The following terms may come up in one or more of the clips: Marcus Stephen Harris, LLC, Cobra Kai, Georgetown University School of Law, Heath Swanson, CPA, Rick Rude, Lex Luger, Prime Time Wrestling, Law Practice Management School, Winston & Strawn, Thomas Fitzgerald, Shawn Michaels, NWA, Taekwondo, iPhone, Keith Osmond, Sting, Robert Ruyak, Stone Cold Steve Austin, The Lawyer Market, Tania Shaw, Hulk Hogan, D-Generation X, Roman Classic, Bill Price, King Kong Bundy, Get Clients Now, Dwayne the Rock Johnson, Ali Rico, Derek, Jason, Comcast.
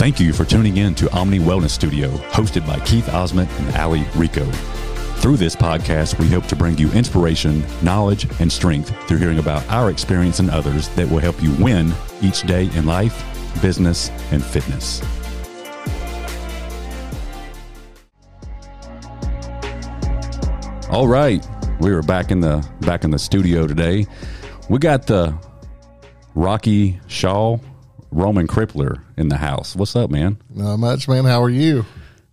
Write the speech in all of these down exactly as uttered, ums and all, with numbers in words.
Thank you for tuning in to Omni Wellness Studio, hosted by Keith Osmond and Ali Rico. Through this podcast, we hope to bring you inspiration, knowledge, and strength through hearing about our experience and others that will help you win each day in life, business, and fitness. All right, we were back in the back in the studio today. We got the Rocky Shaw, Roman Crippler in the house. What's up, man? Not much, man. How are you?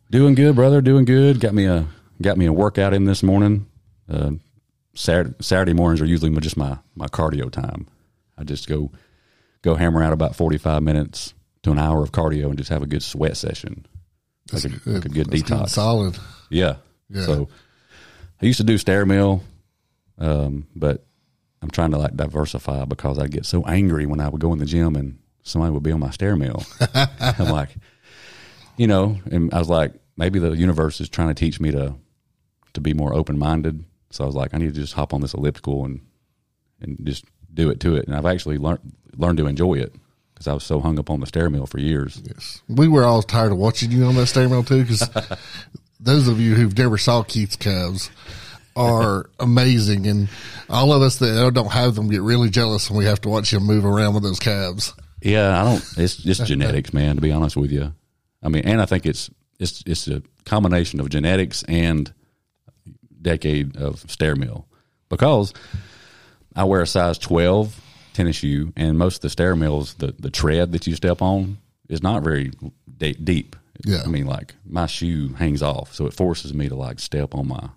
Doing good, brother. Doing good. Got me a got me a workout in this morning. Uh, Saturday, Saturday mornings are usually just my my cardio time. I just go go hammer out about forty five minutes to an hour of cardio and just have a good sweat session. That's like a, good. Like a good That's detox. Good, solid. Yeah. Yeah. So I used to do stair mill, um, but I'm trying to like diversify because I get so angry when I would go in the gym and somebody would be on my stair mill. I'm like, you know, and I was like, maybe the universe is trying to teach me to to be more open minded. So I was like, I need to just hop on this elliptical and and just do it to it. And I've actually learned learned to enjoy it because I was so hung up on the stair mill for years. Yes, we were all tired of watching you on that stair mill too, because those of you who've never saw Keith's calves are amazing, and all of us that don't have them get really jealous when we have to watch him move around with those calves. Yeah, I don't. It's it's genetics, man. To be honest with you, I mean, and I think it's it's it's a combination of genetics and decade of stair mill, because I wear a size twelve tennis shoe, and most of the stair mills, the the tread that you step on is not very de- deep. Yeah. I mean, like my shoe hangs off, so it forces me to like step on my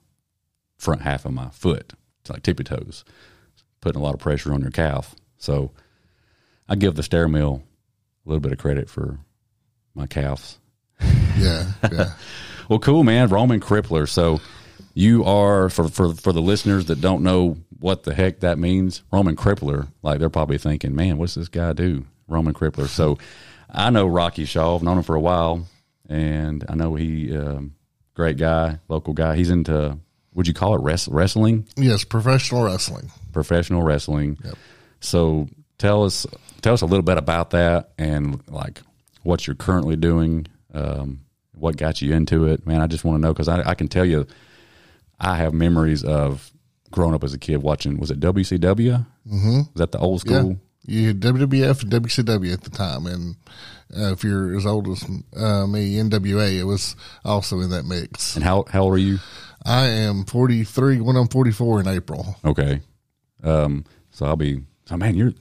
front half of my foot. It's like tippy toes, putting a lot of pressure on your calf. So I give the stair mill a little bit of credit for my calves. Yeah. Yeah. Well, cool, man. Roman Crippler. So you are, for, for, for the listeners that don't know what the heck that means, Roman Crippler, like they're probably thinking, man, what's this guy do? Roman Crippler. So I know Rocky Shaw. I've known him for a while. And I know he, um, great guy, local guy. He's into, would you call it rest, wrestling? Yes, professional wrestling. Professional wrestling. Yep. So tell us, tell us a little bit about that and like what you're currently doing, um, what got you into it. Man, I just want to know, because I, I can tell you I have memories of growing up as a kid watching, was it W C W? Mm-hmm. Was that the old school? Yeah. You had W W F and W C W at the time, and uh, if you're as old as uh, me, N W A, it was also in that mix. And how how old are you? I am forty-three. When I'm forty-four in April. Okay, um, so I'll be. Oh man, you're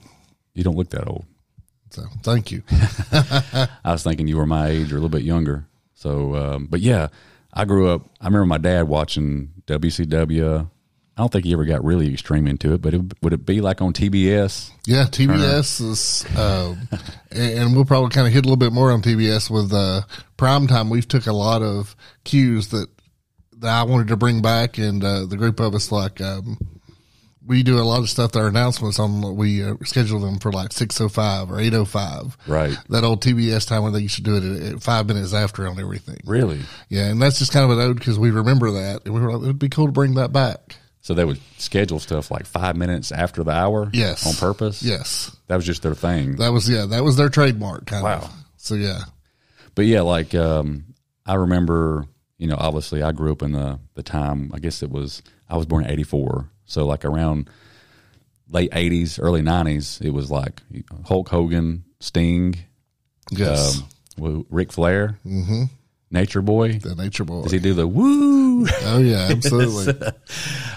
you don't look that old. So thank you. I was thinking you were my age or a little bit younger. So, um, but yeah, I grew up. I remember my dad watching W C W. I don't think he ever got really extreme into it, but it, would it be like on T B S? Yeah, T B S is, uh, and we'll probably kind of hit a little bit more on T B S with uh, Prime Time. We've took a lot of cues that that I wanted to bring back, and uh, the group of us, like um, we do a lot of stuff. That our announcements on we uh, schedule them for like six oh five or eight oh five. Right, that old T B S time when they used to do it at, at five minutes after on everything. Really? Yeah, and that's just kind of an ode because we remember that, and we were like, it would be cool to bring that back. So they would schedule stuff like five minutes after the hour? Yes. On purpose? Yes. That was just their thing. That was, yeah, that was their trademark kind wow. of. So, yeah. But, yeah, like um, I remember, you know, obviously I grew up in the, the time, I guess it was, I was born in eighty-four. So, like around late eighties, early nineties, it was like Hulk Hogan, Sting. Yes. Um, Ric Flair. Mm-hmm. Nature Boy. The Nature Boy. Does he do the woo? Oh, yeah, absolutely.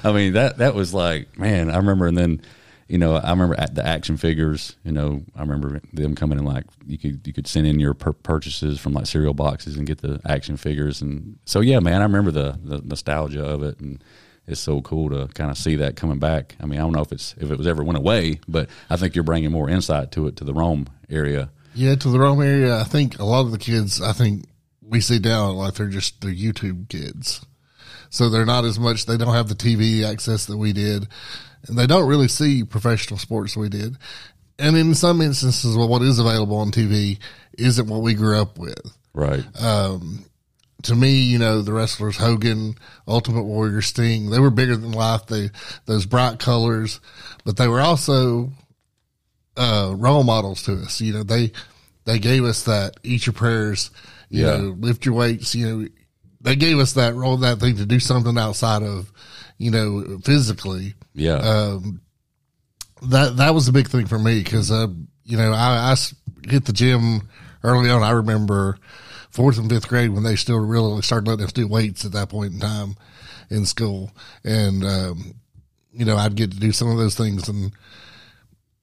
I mean, that that was like, man, I remember, and then, you know, I remember at the action figures, you know, I remember them coming in like, you could you could send in your per- purchases from like cereal boxes and get the action figures. And so, yeah, man, I remember the, the nostalgia of it, and it's so cool to kind of see that coming back. I mean, I don't know if it's if it was ever went away, but I think you're bringing more insight to it, to the Rome area. Yeah, to the Rome area. I think a lot of the kids, I think, we see down like they're just they're YouTube kids, so they're not as much. They don't have the T V access that we did, and they don't really see professional sports we did. And in some instances, well, what is available on T V isn't what we grew up with. Right. Um, to me, you know, the wrestlers Hogan, Ultimate Warrior, Sting, they were bigger than life. They those bright colors, but they were also uh, role models to us. You know, they they gave us that eat your prayers, you yeah. know, lift your weights, you know, they gave us that role, that thing to do something outside of, you know, physically. Yeah. Um, that, that was a big thing for me. Cause, uh, you know, I, I hit the gym early on. I remember fourth and fifth grade when they still really started letting us do weights at that point in time in school. And, um, you know, I'd get to do some of those things, and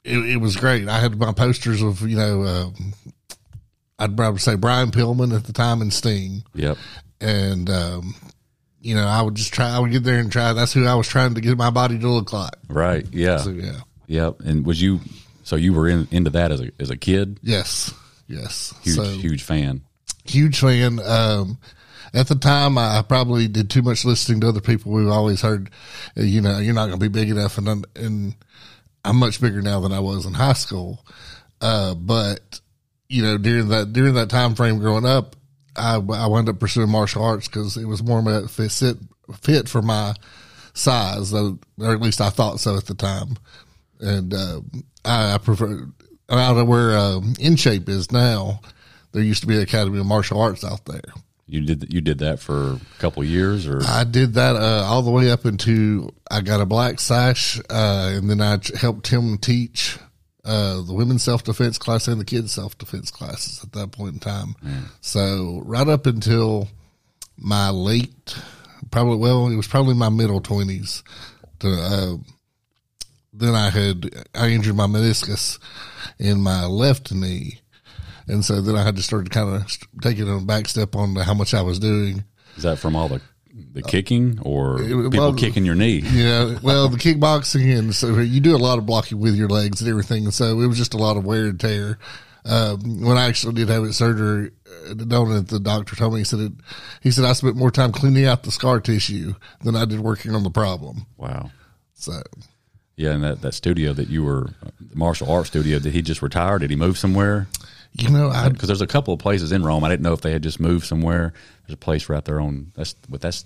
it, it was great. I had my posters of, you know, uh, I'd probably say Brian Pillman at the time and Sting. Yep. And, um, you know, I would just try, I would get there and try. That's who I was trying to get my body to look like. Right. Yeah. So, yeah. Yep. And was you, so you were in, into that as a, as a kid? Yes. Yes. Huge, so, huge fan. Huge fan. Um, At the time, I probably did too much listening to other people. We've always heard, you know, you're not going to be big enough. And I'm, and I'm much bigger now than I was in high school. Uh, but, you know, during that during that time frame growing up, I, I wound up pursuing martial arts because it was more fit, fit for my size, or at least I thought so at the time. And uh, I, I prefer, out of where um, In Shape is now, there used to be an Academy of Martial Arts out there. You did you did that for a couple of years, or I did that uh, all the way up into I got a black sash, uh, and then I ch- helped him teach uh, the women's self defense class and the kids self defense classes at that point in time. Mm. So right up until my late, probably well, it was probably my middle twenties. Uh, then I had I injured my meniscus in my left knee. And so then I had to start kind of taking a back step on how much I was doing. Is that from all the the kicking or it, well, people kicking your knee? Yeah, well, the kickboxing, and so you do a lot of blocking with your legs and everything. And so it was just a lot of wear and tear. Um, when I actually did have it surgery done, at the doctor told me, he said, it, he said I spent more time cleaning out the scar tissue than I did working on the problem. Wow. So. Yeah, and that, that studio that you were, the martial arts studio, did he just retire? Did he move somewhere? You know, because there's a couple of places in Rome. I didn't know if they had just moved somewhere. There's a place right there on that's but that's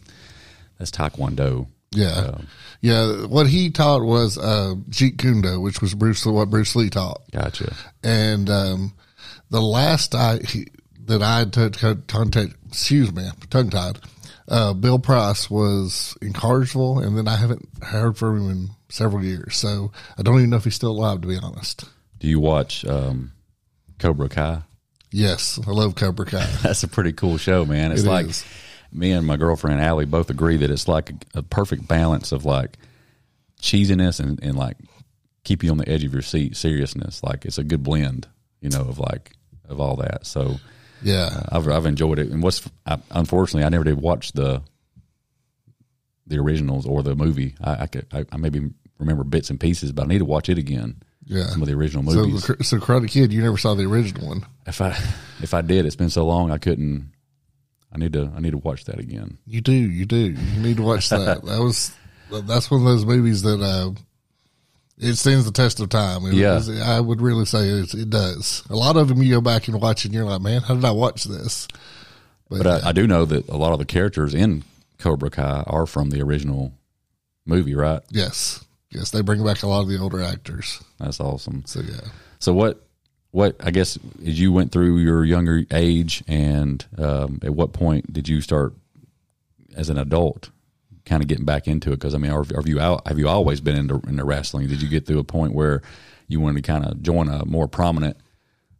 that's Taekwondo. Yeah, uh, yeah. What he taught was uh, Jeet Kune Do, which was Bruce what Bruce Lee taught. Gotcha. And um, the last I he, that I t- t- contact, excuse me, tongue tied. Uh, Bill Price was in Carsville, and then I haven't heard from him in several years. So I don't even know if he's still alive, to be honest. Do you watch? Um, Cobra Kai? Yes, I love Cobra Kai. That's a pretty cool show, man. It's it like is. Me and my girlfriend Allie both agree that it's like a, a perfect balance of like cheesiness and, and like keep you on the edge of your seat seriousness. Like it's a good blend, you know, of like of all that. So yeah, uh, I've I've enjoyed it. And what's I, unfortunately I never did watch the the originals or the movie. I I, could, I I maybe remember bits and pieces, but I need to watch it again. Yeah, some of the original movies. So, so Karate Kid, you never saw the original one. If I, if I did, it's been so long I couldn't. I need to, I need to watch that again. You do, you do. You need to watch that. That was, that's one of those movies that uh, it stands the test of time. It, yeah, it, I would really say it, it does. A lot of them you go back and watch, and you're like, man, how did I watch this? But, but I, I do know that a lot of the characters in Cobra Kai are from the original movie, right? Yes. Yes, they bring back a lot of the older actors. That's awesome. So yeah. So what? What I guess as you went through your younger age, and um, at what point did you start as an adult, kind of getting back into it? Because I mean, are, are you out, have you always been into, into wrestling? Did you get through a point where you wanted to kind of join a more prominent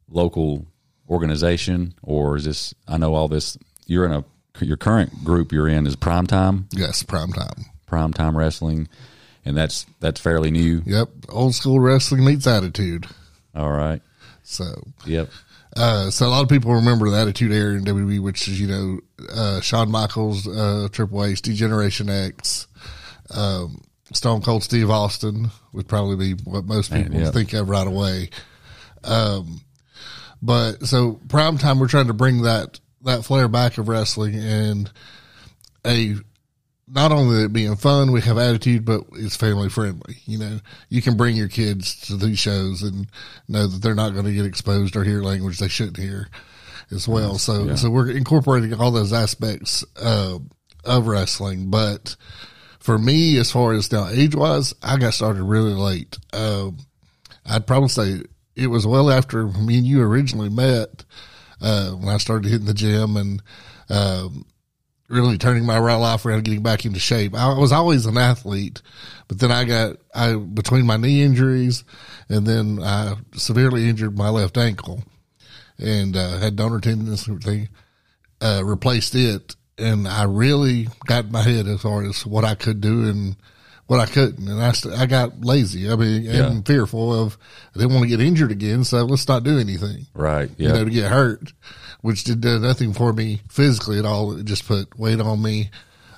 local organization, or is this? I know all this. You're in a your current group you're in is Prime Time. Yes, Prime Time. Prime Time Wrestling. And that's that's fairly new. Yep, old school wrestling meets Attitude. All right. So yep. Uh, so a lot of people remember the Attitude Era in W W E, which is you know uh, Shawn Michaels, uh, Triple H, D-Generation X, um, Stone Cold Steve Austin would probably be what most people Man, yep. think of right away. Um, but so Prime Time, we're trying to bring that that flair back of wrestling and a. Not only it being fun, we have attitude, but it's family friendly. You know, you can bring your kids to these shows and know that they're not going to get exposed or hear language they shouldn't hear as well. So, yeah. so we're incorporating all those aspects uh, of wrestling. But for me, as far as now age wise, I got started really late. Um, I'd probably say it was well after me and you originally met, uh, when I started hitting the gym and um, really turning my life around and getting back into shape. I was always an athlete, but then I got I between my knee injuries and then I severely injured my left ankle and uh, had donor tendons and everything, uh, replaced it. And I really got in my head as far as what I could do and what I couldn't. And I, st- I got lazy. I mean, yeah. and fearful of, I didn't want to get injured again. So let's not do anything. Right. Yeah. You know, to get hurt, which did uh, nothing for me physically at all. It just put weight on me.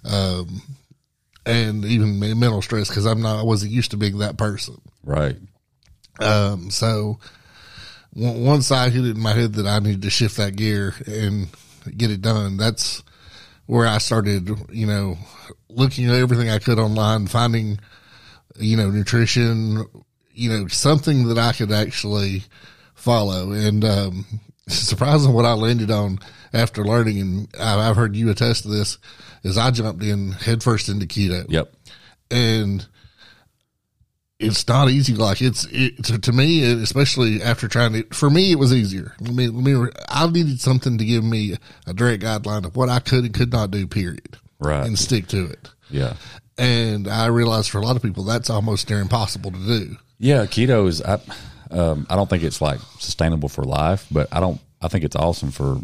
Um, and even mental stress. Cause I'm not, I wasn't used to being that person. Right. Um, so w- once I hit it in my head that I needed to shift that gear and get it done, that's where I started, you know, looking at everything I could online, finding, you know, nutrition, you know, something that I could actually follow. And um, surprising what I landed on after learning, and I've heard you attest to this, is I jumped in headfirst into keto. Yep. And it's not easy. Like it's, it, to, to me, especially after trying to, for me, it was easier. Let me, let me, I needed something to give me a direct guideline of what I could and could not do, period. Right. And stick to it. Yeah. And I realized for a lot of people, that's almost near impossible to do. Yeah. Keto is, I, um, I don't think it's like sustainable for life, but I don't, I think it's awesome for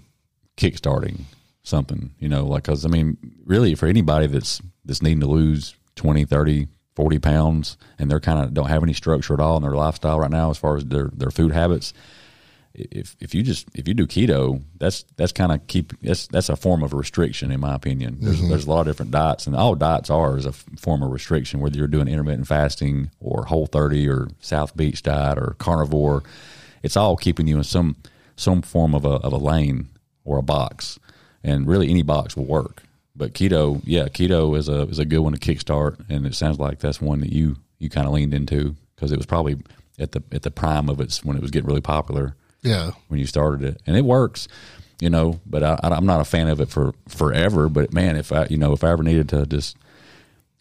kickstarting something, you know, like, cause I mean, really for anybody that's, that's needing to lose twenty, thirty, forty pounds and they're kind of don't have any structure at all in their lifestyle right now as far as their, their food habits. If, if you just, if you do keto, that's, that's kind of keep, that's, that's a form of restriction in my opinion. There's, mm-hmm. there's a lot of different diets and all diets are is a form of restriction, whether you're doing intermittent fasting or Whole thirty or South Beach diet or carnivore, it's all keeping you in some, some form of a, of a lane or a box, and really any box will work. But keto, yeah, keto is a is a good one to kickstart, and it sounds like that's one that you, you kind of leaned into because it was probably at the at the prime of its when it was getting really popular. Yeah, when you started it, and it works, you know. But I, I'm not a fan of it for forever. But man, if I you know if I ever needed to just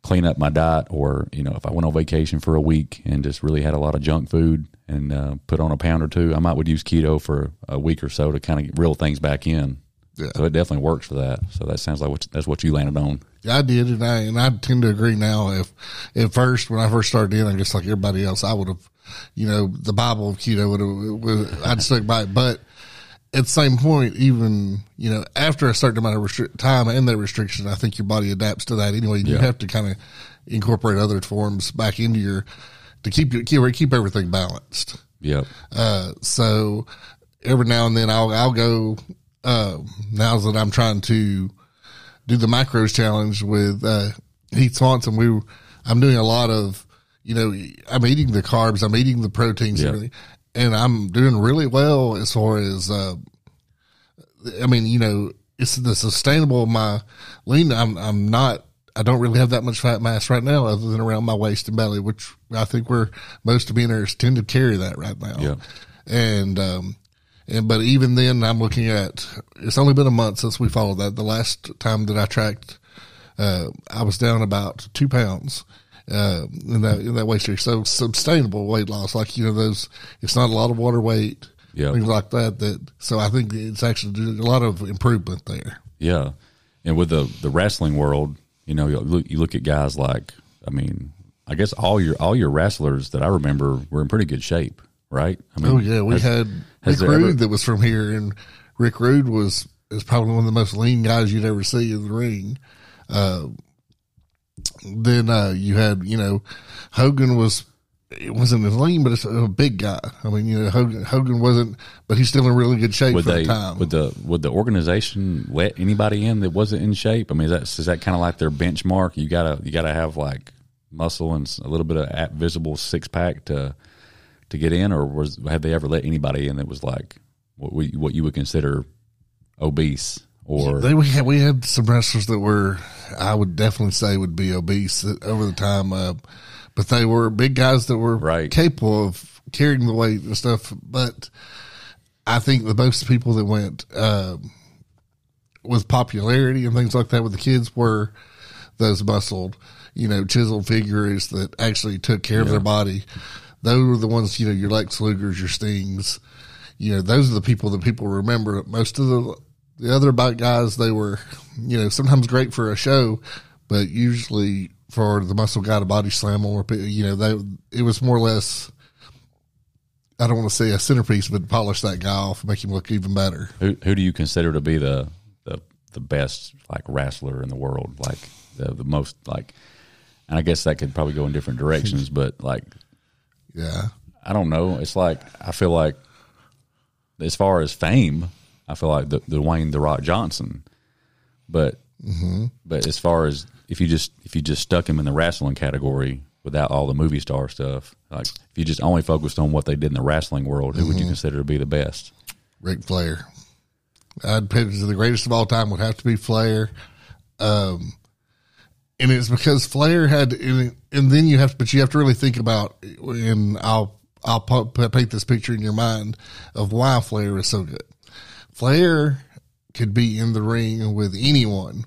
clean up my diet, or you know if I went on vacation for a week and just really had a lot of junk food and uh, put on a pound or two, I might would use keto for a week or so to kind of reel things back in. Yeah. So it definitely works for that. So that sounds like what, that's what you landed on. Yeah, I did, and I and I tend to agree now. If at first when I first started in, I guess like everybody else, I would have, you know, the Bible of keto would have I'd stuck by it. But at the same point, even you know after a certain amount of restri- time and that restriction, I think your body adapts to that anyway. You yeah. have to kind of incorporate other forms back into your to keep your keep, keep everything balanced. Yeah. Uh, so every now and then I'll I'll go. Uh, now that I'm trying to do the micros challenge with uh, Heath Swanson, we were, I'm doing a lot of, you know, I'm eating the carbs, I'm eating the proteins, yeah. and everything, and I'm doing really well as far as, uh, I mean, you know, it's the sustainable my lean. I'm I'm not. I don't really have that much fat mass right now other than around my waist and belly, which I think we're most of beginners tend to carry that right now. Yeah, and. um And, but even then I'm looking at, it's only been a month since we followed that. The last time that I tracked, uh, I was down about two pounds, uh, in that, in that waist area. So sustainable weight loss, like, you know, those, it's not a lot of water weight, yeah. things like that, that, so I think it's actually a lot of improvement there. Yeah. And with the, the wrestling world, you know, you look, you look at guys like, I mean, I guess all your, all your wrestlers that I remember were in pretty good shape. Right. I mean, oh yeah, we has, had has Rick Rude ever, that was from here, and Rick Rude was is probably one of the most lean guys you'd ever see in the ring. Uh, then uh, you had you know Hogan was it wasn't as lean, but it's a big guy. I mean, you know Hogan Hogan wasn't, but he's still in really good shape would for they, the time. Would the would the organization let anybody in that wasn't in shape? I mean, that's is that kind of like their benchmark? You gotta you gotta have like muscle and a little bit of visible six pack to. to get in, or was have they ever let anybody in that was like what we, what you would consider obese? Or they, we had we had some wrestlers that were I would definitely say would be obese over the time, uh, but they were big guys that were right. capable of carrying the weight and stuff. But I think the most people that went uh, with popularity and things like that with the kids were those muscled, you know, chiseled figures that actually took care yeah. of their body. Those were the ones, you know, your Lex Lugers, your Stings. You know, those are the people that people remember. Most of the the other bike guys, they were, you know, sometimes great for a show, but usually for the muscle guy to body slam, or, you know, they, it was more or less, I don't want to say a centerpiece, but polish that guy off, make him look even better. Who, who do you consider to be the, the, the best, like, wrestler in the world? Like, the, the most, like, and I guess that could probably go in different directions, but, like, yeah, I don't know. It's like, I feel like, as far as fame, I feel like the Dwayne the Rock Johnson, but mm-hmm. but as far as if you just if you just stuck him in the wrestling category without all the movie star stuff, like if you just only focused on what they did in the wrestling world, who mm-hmm. would you consider to be the best? Ric Flair. I'd pick the greatest of all time would have to be Flair, um, and it's because Flair had, and, and then you have, but you have to really think about, and I'll I'll paint this picture in your mind of why Flair is so good. Flair could be in the ring with anyone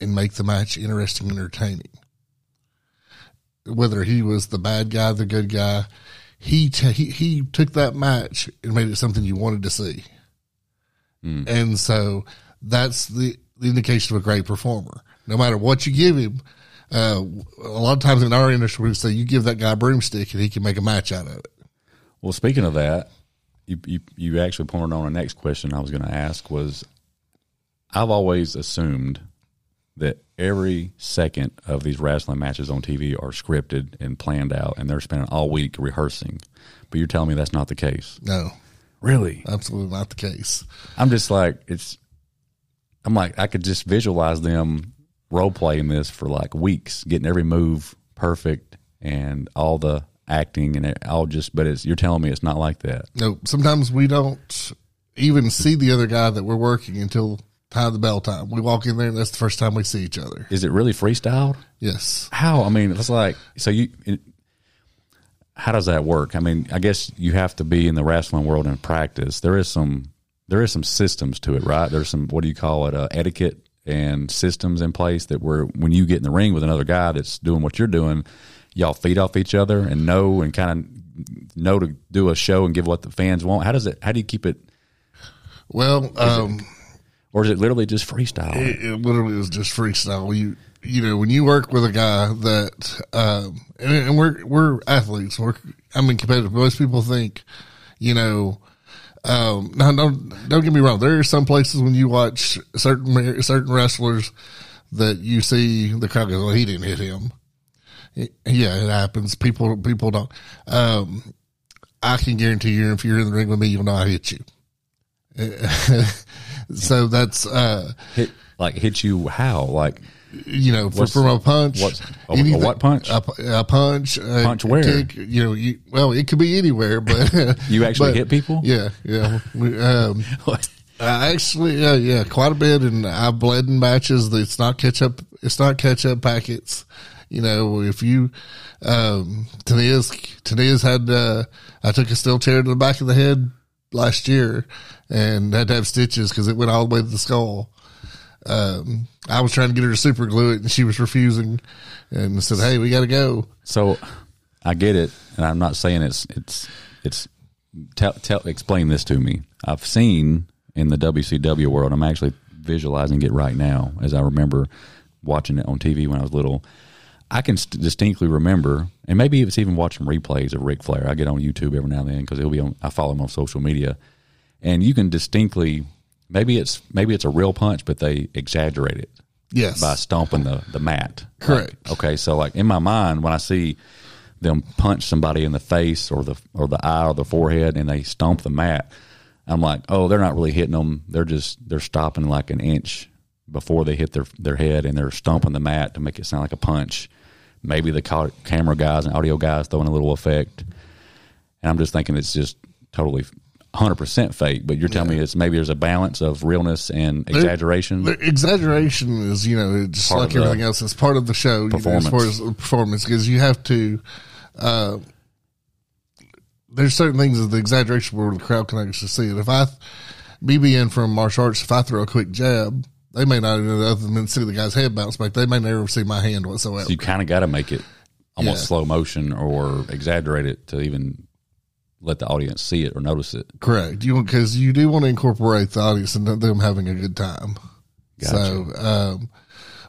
and make the match interesting and entertaining. Whether he was the bad guy, the good guy, he t- he, he took that match and made it something you wanted to see. Mm. And so that's the, the indication of a great performer. No matter what you give him, uh, a lot of times in our industry, we say you give that guy a broomstick and he can make a match out of it. Well, speaking of that, You, you you actually pointed on the next question I was going to ask was, I've always assumed that every second of these wrestling matches on T V are scripted and planned out, and they're spending all week rehearsing. But you're telling me that's not the case? No. Really? Absolutely not the case. I'm just like, it's, I'm like, I could just visualize them role-playing this for like weeks, getting every move perfect and all the acting and it all just, but it's, you're telling me it's not like that? No, sometimes we don't even see the other guy that we're working until time the bell time. We walk in there and that's the first time we see each other. Is it really freestyled? Yes. How? I mean, it's like, so you, it, how does that work? I mean, I guess you have to be in the wrestling world and practice. There is some, there is some systems to it, right? There's some, what do you call it? Uh, etiquette and systems in place that where when you get in the ring with another guy that's doing what you're doing, y'all feed off each other and know and kind of know to do a show and give what the fans want. How does it, how do you keep it? Well, um, is it, or is it literally just freestyle? It, it literally is just freestyle. You, you know, when you work with a guy that, um, and, and we're, we're athletes, we're, I mean, competitive. Most people think, you know, um, no, no, don't get me wrong. There are some places when you watch certain, certain wrestlers that you see the crowd goes, well, he didn't hit him. Yeah, it happens. People, people don't. Um, I can guarantee you, if you're in the ring with me, you'll know I hit you. So that's uh, hit, like hit you how? Like, you know, for, from a punch, what's, a, anything, a what punch? A, a punch, punch a, where? Kick, you know, you, well, it could be anywhere, but you actually but, hit people. Yeah, yeah. We, um, what? I actually, yeah, yeah, quite a bit, and I bled in matches. It's not ketchup. It's not ketchup packets. You know, if you, um, Tania's, Tania's had, uh, I took a steel chair to the back of the head last year and had to have stitches because it went all the way to the skull. Um, I was trying to get her to super glue it and she was refusing and said, hey, we got to go. So I get it. And I'm not saying it's, it's, it's, tell, tell, explain this to me. I've seen in the W C W world, I'm actually visualizing it right now as I remember watching it on T V when I was little. I can st- distinctly remember, and maybe it's even watching replays of Ric Flair. I get on YouTube every now and then because he'll be on. I follow him on social media, and you can distinctly, maybe it's maybe it's a real punch, but they exaggerate it. Yes, by stomping the, the mat. Correct. Like, okay, so like in my mind, when I see them punch somebody in the face or the or the eye or the forehead, and they stomp the mat, I'm like, oh, they're not really hitting them. They're just they're stopping like an inch before they hit their their head, and they're stomping the mat to make it sound like a punch. Maybe the camera guys and audio guys throwing a little effect. And I'm just thinking it's just totally one hundred percent fake. But you're telling yeah. me it's maybe there's a balance of realness and exaggeration? The, the exaggeration is, you know, it's part like everything else. It's part of the show performance. You know, as far as performance, because you have to uh, – there's certain things that the exaggeration where the crowd can actually see it. If I – B B N from martial arts, if I throw a quick jab – they may not even, other than see the guy's head bounce back, they may never see my hand whatsoever. So you kind of got to make it almost yeah. slow motion or exaggerate it to even let the audience see it or notice it. Correct. You want, because you do want to incorporate the audience and them having a good time. Gotcha. So, um,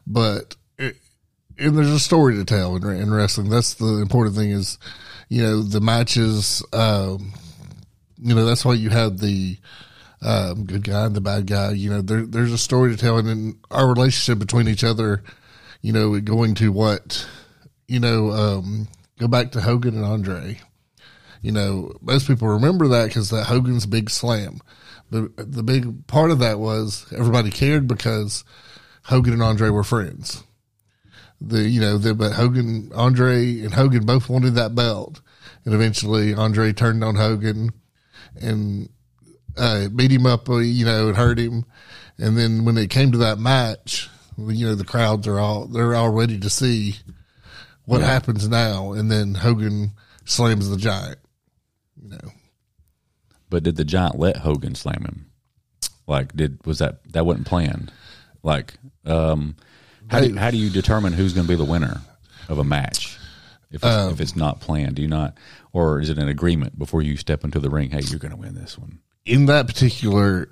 but it, and there's a story to tell in, in wrestling. That's the important thing is, you know, the matches, um, you know, that's why you have the, um, good guy and the bad guy. You know, there, there's a story to tell, and in our relationship between each other, you know, going to what, you know, um, go back to Hogan and Andre. You know, most people remember that because that Hogan's big slam. The the big part of that was everybody cared because Hogan and Andre were friends. The you know, the, but Hogan, Andre, and Hogan both wanted that belt, and eventually Andre turned on Hogan and uh, beat him up. You know, it hurt him, and then when it came to that match, you know, the crowds are all they're all ready to see what yeah. happens now, and then Hogan slams the Giant. You know. But did the Giant let Hogan slam him? Like, did was that that wasn't planned? Like, um, how do how do you determine who's going to be the winner of a match if it's, um, if it's not planned? Do you not, or is it an agreement before you step into the ring? Hey, you're going to win this one. In that particular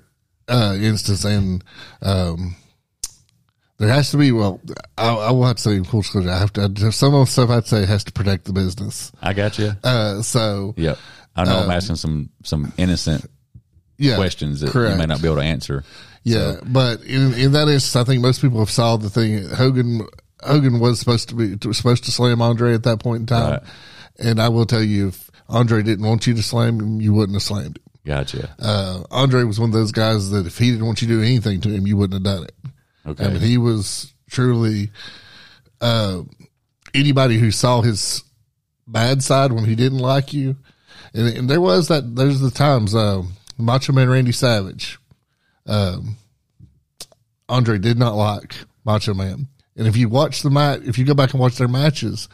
uh, instance, and um, there has to be. Well, I, I will have to say in full disclosure, I have to some of the stuff I'd say has to protect the business. I got you. Uh, so yeah. I know um, I'm asking some, some innocent yeah, questions that correct. you may not be able to answer. Yeah, so. But in, in that instance, I think most people have solved the thing. Hogan Hogan was supposed to be was supposed to slam Andre at that point in time, right. And I will tell you, if Andre didn't want you to slam him, you wouldn't have slammed him. Gotcha. Uh, Andre was one of those guys that if he didn't want you to do anything to him, you wouldn't have done it. Okay, I mean, he was truly uh, anybody who saw his bad side when he didn't like you. And, and there was that, there's the times, um, Macho Man Randy Savage. Um, Andre did not like Macho Man. And if you watch the match, if you go back and watch their matches,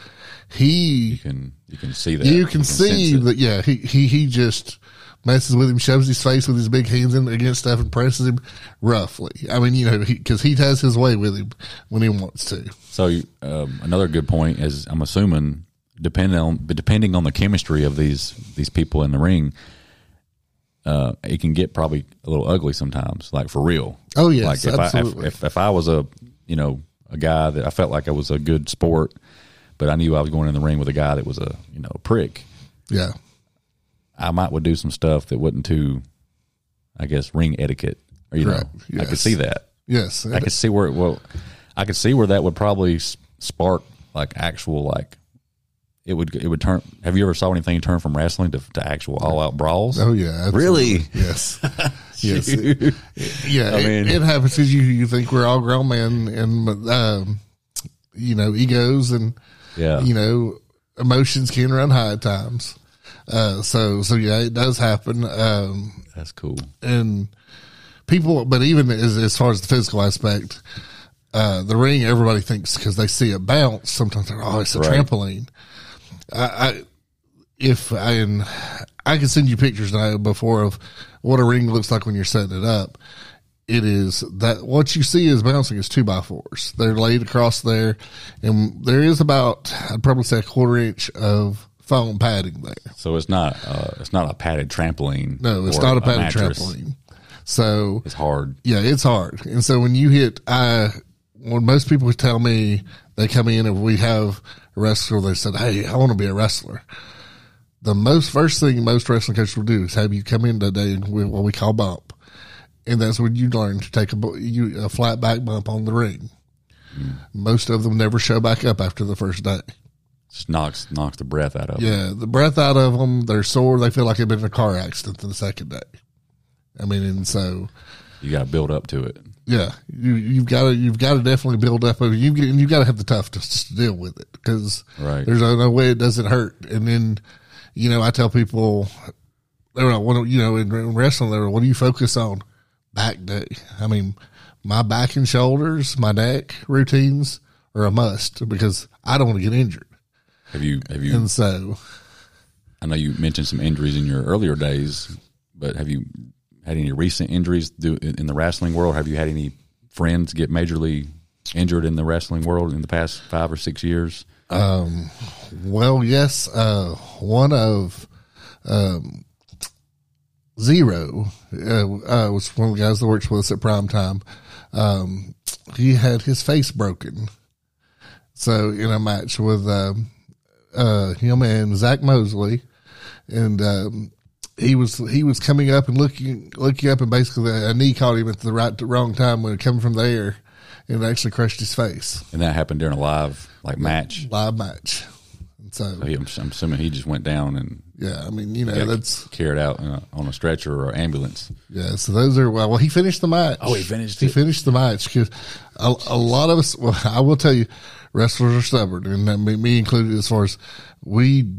he, you can, you can see that. You can, you can see that, yeah, he, he, he just messes with him, shoves his face with his big hands in against stuff and presses him roughly. I mean, you know, he, cause he has his way with him when he wants to. So, um, another good point is I'm assuming, Depending on, but depending on the chemistry of these these people in the ring, uh, it can get probably a little ugly sometimes. Like for real. Oh yes, like if absolutely. I, if, if, if I was a you know a guy that I felt like I was a good sport, but I knew I was going in the ring with a guy that was a you know a prick. Yeah, I might would do some stuff that wasn't too, I guess, ring etiquette. Or you right. know, yes. I could see that. Yes, I could see where it, well, I could see where that would probably spark like actual like. It would it would turn. Have you ever saw anything turn from wrestling to, to actual all out brawls? Oh yeah, absolutely. Really? Yes, yes, it, yeah. I it, mean, it happens because you you think we're all grown men and um, you know egos and yeah. you know emotions can run high at times. Uh, so so yeah, it does happen. Um, That's cool. And people, but even as as far as the physical aspect, uh, the ring everybody thinks because they see it bounce. Sometimes they're oh, it's a right. trampoline. I, I, if I, and I can send you pictures now before of what a ring looks like when you're setting it up. It is that what you see is bouncing is two by fours. They're laid across there and there is about, I'd probably say a quarter inch of foam padding there. So it's not, uh, it's not a padded trampoline. No, it's not a padded a trampoline. So it's hard. Yeah, it's hard. And so when you hit, I, when most people tell me they come in and we have a wrestler, they said, hey, I want to be a wrestler. The most first thing most wrestling coaches will do is have you come in today with what we call bump. And that's when you learn to take a, you, a flat back bump on the ring. Mm. Most of them never show back up after the first day. Just knocks, knocks the breath out of them. Yeah, the breath out of them. They're sore. They feel like they've been in a car accident the second day. I mean, and so. You got to build up to it. Yeah, you, you've got to you've got to definitely build up. I mean, you you've got to have the toughness to deal with it because right. there's no way it doesn't hurt. And then, you know, I tell people, they were like, you know, in wrestling, they were, what do you focus on? Back day. I mean, my back and shoulders, my neck routines are a must because I don't want to get injured. Have you? Have you? And so, I know you mentioned some injuries in your earlier days, but have you? Had any recent injuries do in the wrestling world? Have you had any friends get majorly injured in the wrestling world in the past five or six years? Um, well, yes, uh, one of um, Zero uh, uh, was one of the guys that works with us at Prime Time. Um, he had his face broken. So in a match with um, uh, him and Zach Mosley, and um, he was he was coming up and looking looking up, and basically a knee caught him at the right the wrong time when it came from the air, and it actually crushed his face. And that happened during a live like match, live match. So, so he, I'm, I'm assuming he just went down and yeah, I mean you know that's carried out in a, on a stretcher or ambulance. Yeah, so those are well. well he finished the match. Oh, he finished. He it. finished the match because a, a lot of us. Well, I will tell you, wrestlers are stubborn, and me included. As far as we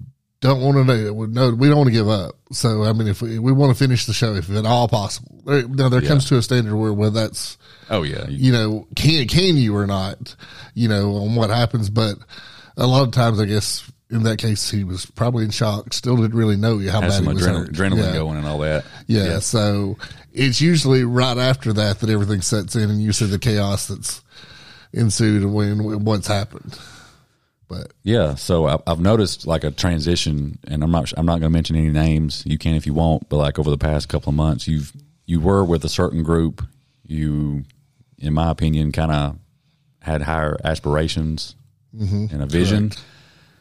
don't want to do, no, we don't want to give up. So I mean, if we, we want to finish the show, if at all possible. There, now there yeah. comes to a standard where well that's oh yeah, you, you know can can you or not, you know on what happens, but a lot of times I guess. In that case, he was probably in shock. Still didn't really know how Had bad some he was adrenal- hurt. Adrenaline yeah. going and all that. Yeah, yeah, so it's usually right after that that everything sets in, and you see the chaos that's ensued when what's happened. But yeah, so I, I've noticed like a transition, and I'm not I'm not going to mention any names. You can if you want, but like over the past couple of months, you've you were with a certain group. You, in my opinion, kind of had higher aspirations mm-hmm. and a vision. Correct.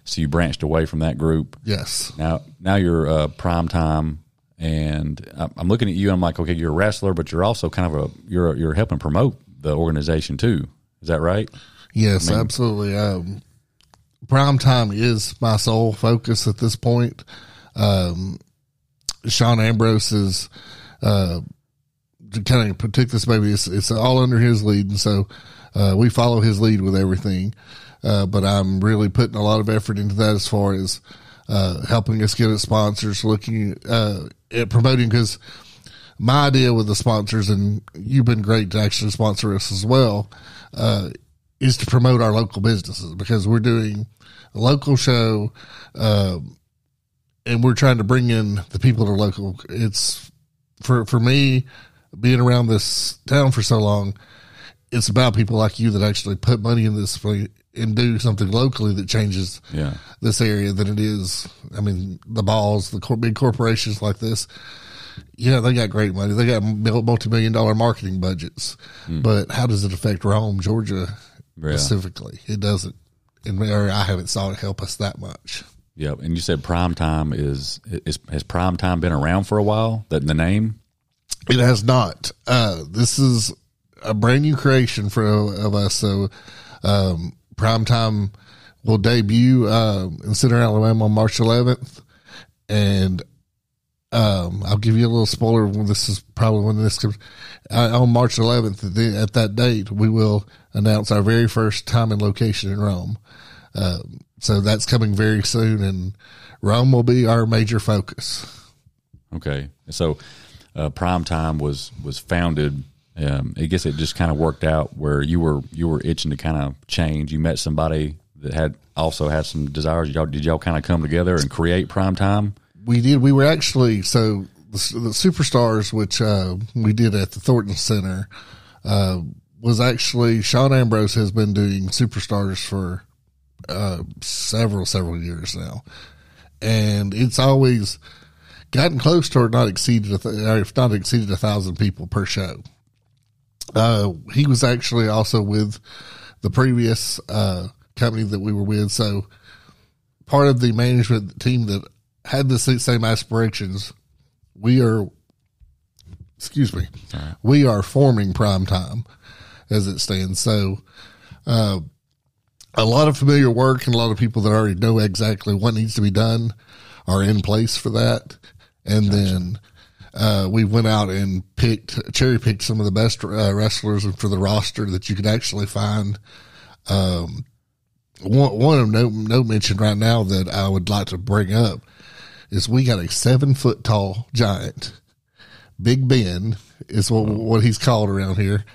So you branched away from that group. Yes. Now, now you're uh, Prime Time, and I'm looking at you, and I'm like, okay, you're a wrestler, but you're also kind of a you're you're helping promote the organization too. Is that right? Yes, I mean, absolutely. Um, Prime Time is my sole focus at this point. Um, Sean Ambrose is uh, kind of particular. Maybe it's it's all under his lead, and so uh, we follow his lead with everything. Uh, but I'm really putting a lot of effort into that as far as uh, helping us get at sponsors, looking uh, at promoting, because my idea with the sponsors, and you've been great to actually sponsor us as well, uh, is to promote our local businesses, because we're doing a local show uh, and we're trying to bring in the people that are local. It's for, for me, being around this town for so long, it's about people like you that actually put money in this for, and do something locally that changes yeah. this area than it is. I mean, the balls, the cor- big corporations like this, yeah, they got great money. They got multi-million dollar marketing budgets. Mm. But how does it affect Rome, Georgia, yeah. specifically? It doesn't. In my area, I haven't saw it help us that much. Yeah, and you said Prime Time is, is – has Prime Time been around for a while, that the name? It has not. Uh, this is a brand-new creation for of us, so um, – Prime Time will debut uh, in Center, Alabama on March eleventh. And um, I'll give you a little spoiler when this is probably when this comes uh, on March eleventh. At, the, at that date, we will announce our very first time and location in Rome. Uh, so that's coming very soon, and Rome will be our major focus. Okay. So uh, Prime Time was, was founded. Um, I guess it just kind of worked out where you were you were itching to kind of change. You met somebody that had also had some desires. Y'all, did y'all kind of come together and create Prime Time? We did. We were actually so the, the Superstars, which uh, we did at the Thornton Center, uh, was actually Shawn Ambrose has been doing Superstars for uh, several several years now, and it's always gotten close to or not exceeded a th- or if not exceeded a thousand people per show. Uh, he was actually also with the previous, uh, company that we were with. So part of the management team that had the same aspirations, we are, excuse me, right. we are forming Prime Time as it stands. So, uh, a lot of familiar work and a lot of people that already know exactly what needs to be done are in place for that. And gotcha. then, Uh, we went out and picked, cherry picked some of the best uh, wrestlers for the roster that you could actually find. Um, one, one of no, no mention right now that I would like to bring up is we got a seven foot tall giant. Big Ben is what, what he's called around here.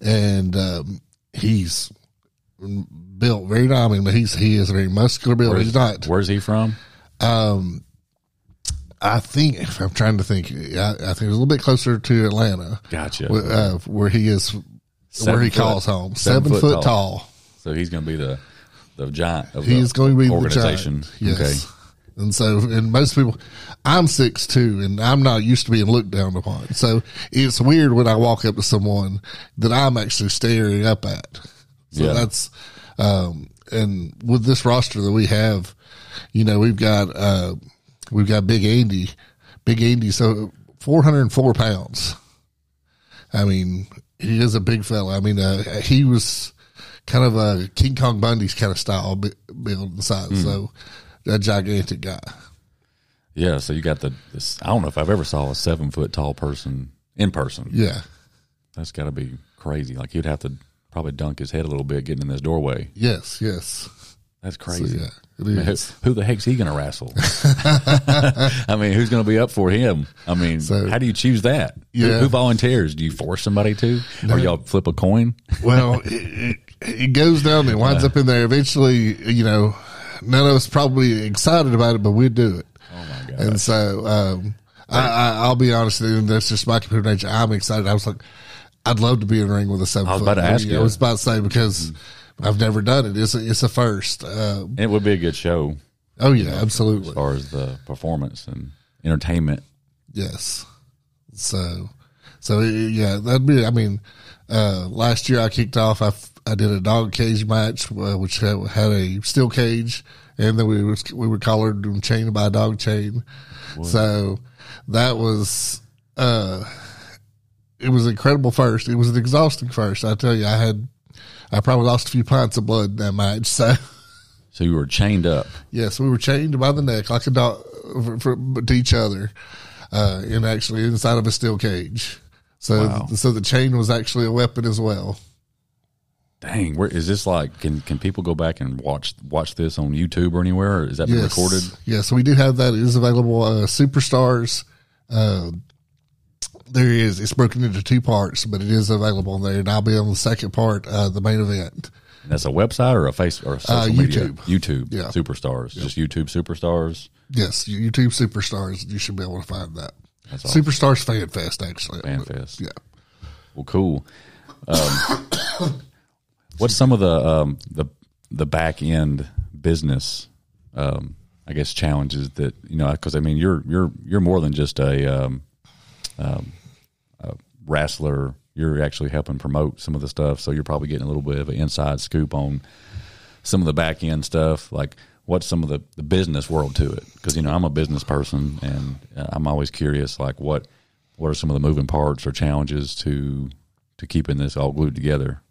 And, um, he's built very dominant, but he's, he is a very muscular build. Where's, he's not. Where's he from? Um, I think, if I'm trying to think, I, I think it's a little bit closer to Atlanta. Gotcha. Where, uh, where he is, seven where he foot, calls home. Seven, seven foot, foot tall. tall. So he's going to be the the giant of he the is going to be organization. The giant, yes. Okay. And so, and most people, I'm six two, and I'm not used to being looked down upon. So it's weird when I walk up to someone that I'm actually staring up at. So yeah. that's, um, and with this roster that we have, you know, we've got, uh, we've got Big Andy, Big Andy. So four hundred four pounds. I mean, he is a big fella. I mean, uh, he was kind of a King Kong Bundy's kind of style build and size. Mm. So a gigantic guy. Yeah. So you got the, this, I don't know if I've ever saw a seven foot tall person in person. Yeah. That's gotta be crazy. Like he'd have to probably dunk his head a little bit getting in this doorway. Yes. Yes. That's crazy. So, yeah. I mean, who, who the heck's he going to wrestle? I mean, who's going to be up for him? I mean, so, how do you choose that? Yeah. Who, who volunteers? Do you force somebody to? No. Or y'all flip a coin? Well, it, it goes down. It winds uh, up in there. Eventually, you know, none of us probably excited about it, but we'd do it. Oh, my God. And so um, I, I, I'll be honest with you, and that's just my computer nature. I'm excited. I was like, I'd love to be in a ring with a seven foot. I was about to ask you. I was about to say because – I've never done it. It's a, it's a first. Uh, it would be a good show. Oh, yeah, you know, absolutely. As far as the performance and entertainment. Yes. So, so yeah, that'd be, I mean, uh, last year I kicked off, I, I did a dog cage match, uh, which had, had a steel cage, and then we were, we were collared and chained by a dog chain. What? So that was, uh, it was an incredible first. It was an exhausting first. I tell you, I had, I probably lost a few pints of blood in that match. So, so you were chained up. Yes, we were chained by the neck like a dog for, for, to each other, uh, and actually inside of a steel cage. So, wow. so the chain was actually a weapon as well. Dang, where is this? Like, can can people go back and watch watch this on YouTube or anywhere? Or is that been yes. recorded? Yes, we do have that. It is available. Uh, Superstars. Uh, There is. It's broken into two parts, but it is available there, and I'll be on the second part, uh, the main event. And that's a website or a face or a social uh, YouTube. media? YouTube. Yeah. Superstars. Yeah. Just YouTube Superstars? Yes, YouTube Superstars. You should be able to find that. That's awesome. Superstars Fan Fest, actually. Fan but, Fest. Yeah. Well, cool. Um, what's some of the um, the the back end business, um, I guess, challenges that you know? Because I mean, you're you're you're more than just a um, Um, a wrestler. You're actually helping promote some of the stuff, so you're probably getting a little bit of an inside scoop on some of the back end stuff. Like, what's some of the, the business world to it? Because you know, I'm a business person, and uh, I'm always curious. Like, what what are some of the moving parts or challenges to to keeping this all glued together?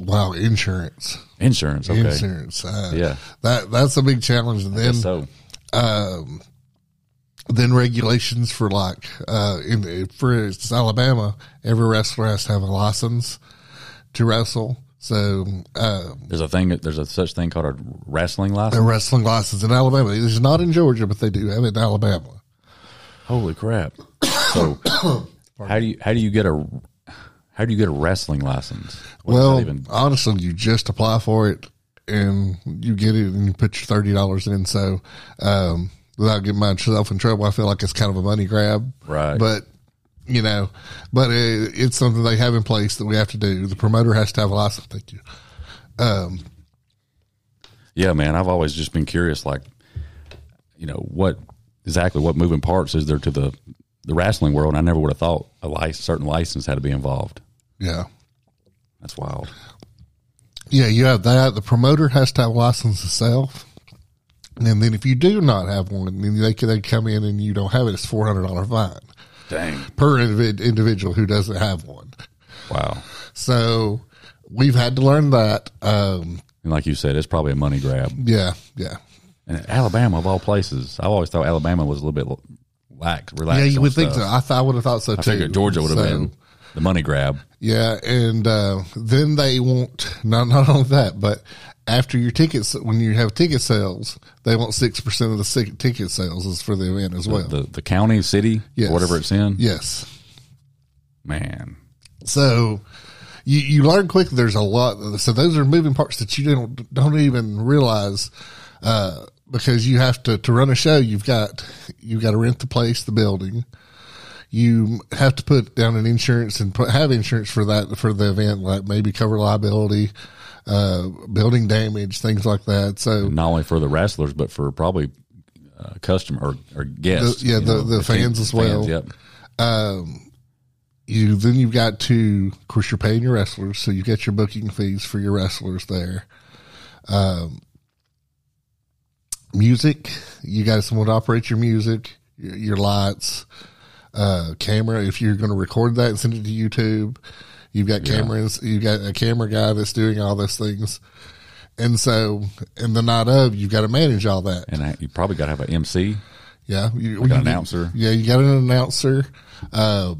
Wow, insurance, insurance, okay. insurance. Uh, yeah, that that's a big challenge. And then, so. Um, Then regulations for like, uh, in the, for instance, Alabama, every wrestler has to have a license to wrestle. So, um, there's a thing, there's a such thing called a wrestling license. A wrestling license in Alabama. It's not in Georgia, but they do have it in Alabama. Holy crap. So how do you, how do you get a, how do you get a wrestling license? What well, even- honestly, you just apply for it and you get it and you put your thirty dollars in. So, um, without getting myself in trouble, I feel like it's kind of a money grab. Right. But, you know, but it, it's something they have in place that we have to do. The promoter has to have a license. Thank you. Um, yeah, man, I've always just been curious, like, you know, what exactly what moving parts is there to the, the wrestling world? And I never would have thought a li- certain license had to be involved. Yeah. That's wild. Yeah, you have that. The promoter has to have a license itself. And then if you do not have one, then they can, they come in and you don't have it. It's four hundred dollars fine. Dang. Per individ, individual who doesn't have one. Wow. So we've had to learn that. Um, and like you said, it's probably a money grab. Yeah, yeah. And Alabama, of all places, I've always thought Alabama was a little bit lax, relaxed. Yeah, you would think so. I, th- I would have thought so, I too. I figured Georgia would have so, been the money grab. Yeah, and uh, then they want, not, not only that, but after your tickets, when you have ticket sales, they want six percent of the ticket sales is for the event as well. The, the, the county, city, yes. whatever it's in? Yes. Man. So you, you learn quickly. There's a lot. So those are moving parts that you don't, don't even realize uh, because you have to, to run a show. You've got, you've got to rent the place, the building. you have to put down an insurance and put, have insurance for that, for the event, like maybe cover liability, uh, building damage, things like that. So not only for the wrestlers, but for probably uh, customer or, or guests. The, yeah. The, know, the, the fans team, as well. Fans, yep. Um, You then you've got to, of course, you're paying your wrestlers, so you get your booking fees for your wrestlers there. Um, music, you got someone to operate your music, your, your lights, uh, camera. If you're going to record that and send it to YouTube, you've got cameras. Yeah. You've got a camera guy that's doing all those things. And so, in the night of, you've got to manage all that. And I, you probably got to have an M C. Yeah, you, like you an you, announcer. Yeah, you got an announcer. Uh,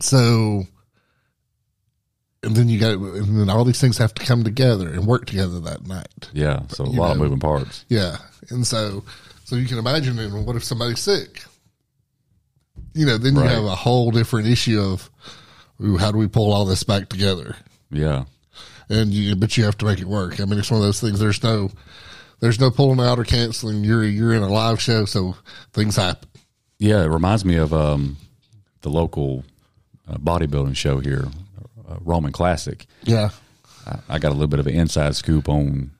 So, and then you got, and then all these things have to come together and work together that night. Yeah. So a you lot know. of moving parts. Yeah. And so, so you can imagine, well, what if somebody's sick? You know, then right. you have a whole different issue of, ooh, how do we pull all this back together? Yeah. And you, but you have to make it work. I mean, it's one of those things. There's no, there's no pulling out or canceling. You're, you're in a live show. So things happen. Yeah. It reminds me of, um, the local bodybuilding show here, uh, Roman Classic. Yeah. I, I got a little bit of an inside scoop on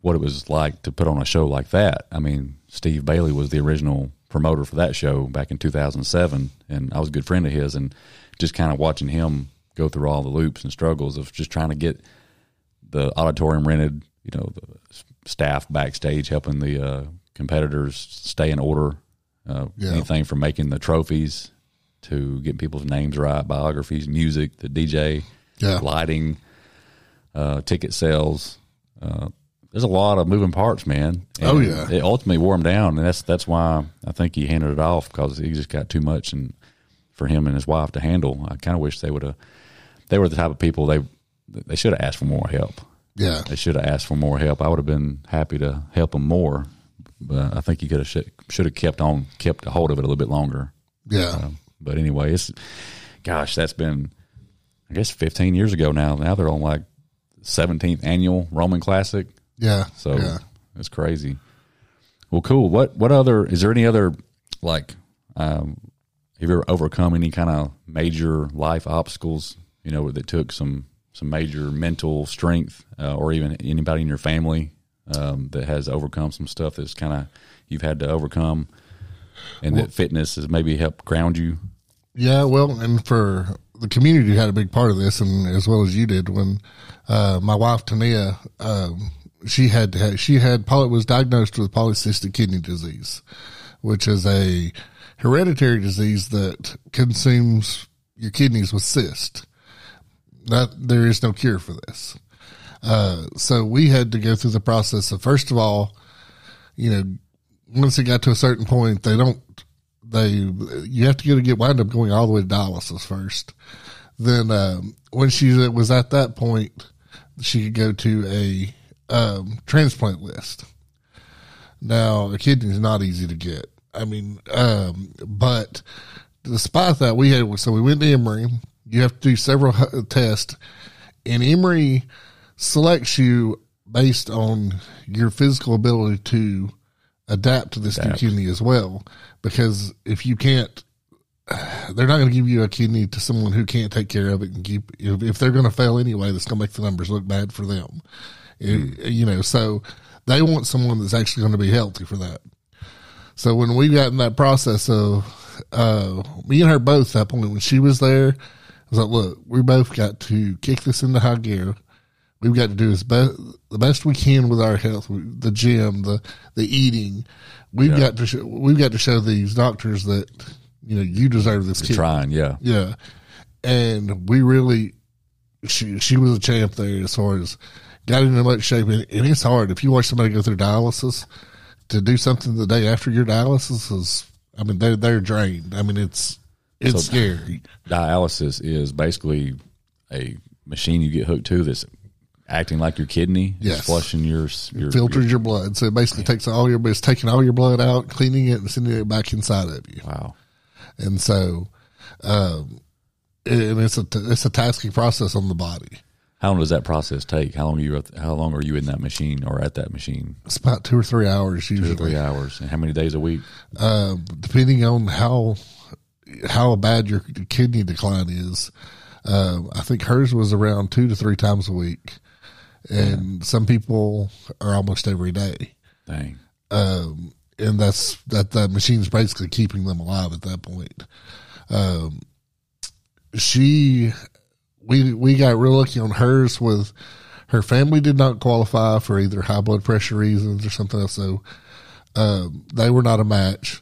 what it was like to put on a show like that. I mean, Steve Bailey was the original promoter for that show back in two thousand seven, and I was a good friend of his, and just kind of watching him go through all the loops and struggles of just trying to get the auditorium rented, you know, the staff backstage helping the uh, competitors stay in order, uh, yeah. anything from making the trophies to getting people's names right, biographies, music, the D J, yeah. lighting, uh, ticket sales. Uh, there's a lot of moving parts, man. And oh, yeah. It ultimately wore him down, and that's that's why I think he handed it off, because he just got too much and for him and his wife to handle. I kind of wish they would have – they were the type of people they they should have asked for more help. Yeah. They should have asked for more help. I would have been happy to help them more, but I think he could have should, should have kept on, kept a hold of it a little bit longer. Yeah. Uh, But anyway, it's, gosh, that's been, I guess, fifteen years ago now. Now they're on like seventeenth annual Roman Classic. Yeah. So yeah. It's crazy. Well, cool. What, what other, is there any other, like, um, have you ever overcome any kind of major life obstacles, you know, that took some, some major mental strength, uh, or even anybody in your family, um, that has overcome some stuff that's kind of, you've had to overcome, and well, that fitness has maybe helped ground you? Yeah, well, and for the community had a big part of this, and as well as you did. When uh, my wife Tania, um, she had have, she had poly, was diagnosed with polycystic kidney disease, which is a hereditary disease that consumes your kidneys with cyst. That there is no cure for this, uh, so we had to go through the process of, first of all, you know, once it got to a certain point, they don't. They, you have to get, get wind up going all the way to dialysis first. Then, um, when she was at that point, she could go to a, um, transplant list. Now, a kidney is not easy to get. I mean, um, but despite that, we had, so we went to Emory. You have to do several tests, and Emory selects you based on your physical ability to adapt to this adapt. new kidney as well, because if you can't, they're not going to give you a kidney to someone who can't take care of it and keep, if they're going to fail anyway, that's going to make the numbers look bad for them. Mm. It, you know, so they want someone that's actually going to be healthy for that. So when we got in that process of, uh, me and her both at that point, when she was there, I was like, look, we both got to kick this into high gear. We've got to do as best, the best we can with our health, the gym, the, the eating. We've yeah. got to show, we've got to show these doctors that, you know, you deserve this. You're trying, yeah, yeah. And we really, she she was a champ there as far as got into much shape, and, and it's hard if you watch somebody go through dialysis to do something the day after your dialysis is. I mean, they're they're drained. I mean, it's it's so scary. Dialysis is basically a machine you get hooked to that's acting like your kidney, yes. is flushing your, your it filters your, your blood. So it basically yeah. takes all your, it's taking all your blood out, cleaning it, and sending it back inside of you. Wow! And so, um, and it's a it's a tasking process on the body. How long does that process take? How long are you at, how long are you in that machine or at that machine? It's about two or three hours usually. Two or three hours, and how many days a week? Um, depending on how how bad your kidney decline is. Uh, I think hers was around two to three times a week. And yeah. some people are almost every day. Dang. Um, and that's that the machine's basically keeping them alive at that point. Um, she, we, we got real lucky on hers with her family did not qualify for either high blood pressure reasons or something else. So, um, they were not a match.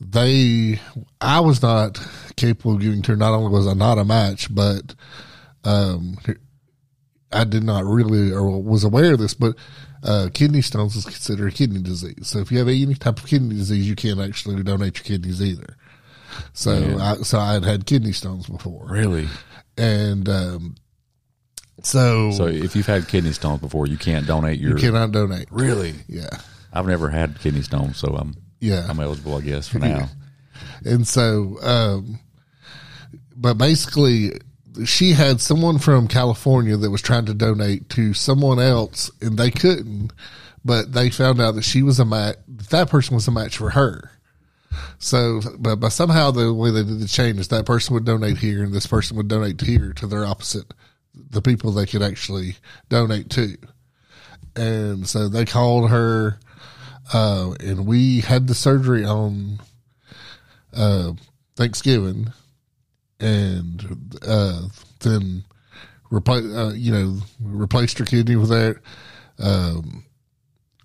They, I was not capable of giving to her. Not only was I not a match, but, um, I did not really, or was aware of this, but uh, kidney stones is considered a kidney disease. So if you have any type of kidney disease, you can't actually donate your kidneys either. So yeah. I, so I had had kidney stones before. Really? And um, so. So if you've had kidney stones before, you can't donate your. You cannot donate. Really? Yeah. I've never had kidney stones, so I'm, yeah. I'm eligible, I guess, for now. Yeah. And so, um, but basically, she had someone from California that was trying to donate to someone else, and they couldn't, but they found out that she was a match. That person was a match for her. So, but by somehow the way they did the change is that person would donate here and this person would donate here to their opposite, the people they could actually donate to. And so they called her, uh, and we had the surgery on, uh, Thanksgiving. And uh, then, replace uh, you know, replaced her kidney with that. Um,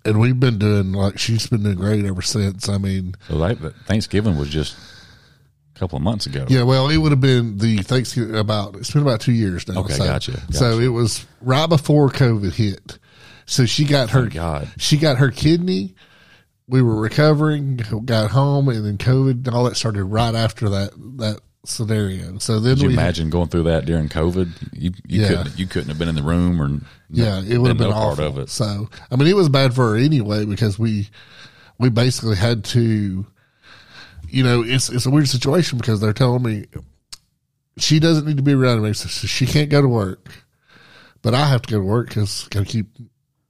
and we've been doing, like, she's been doing great ever since. I mean. So that, Thanksgiving was just a couple of months ago. Yeah, well, it would have been the Thanksgiving about, it's been about two years now. Okay, so, gotcha, gotcha. So it was right before COVID hit. So she got her, Thank God. she got her kidney. We were recovering, got home, and then COVID and all that started right after that, that. scenario. So then Could you we, imagine going through that during COVID? You you yeah. couldn't you couldn't have been in the room or no, yeah, it would have been, been no awful. Part of it. So I mean, it was bad for her anyway because we we basically had to, you know, it's it's a weird situation because they're telling me she doesn't need to be around me, so she can't go to work, but I have to go to work because got to keep,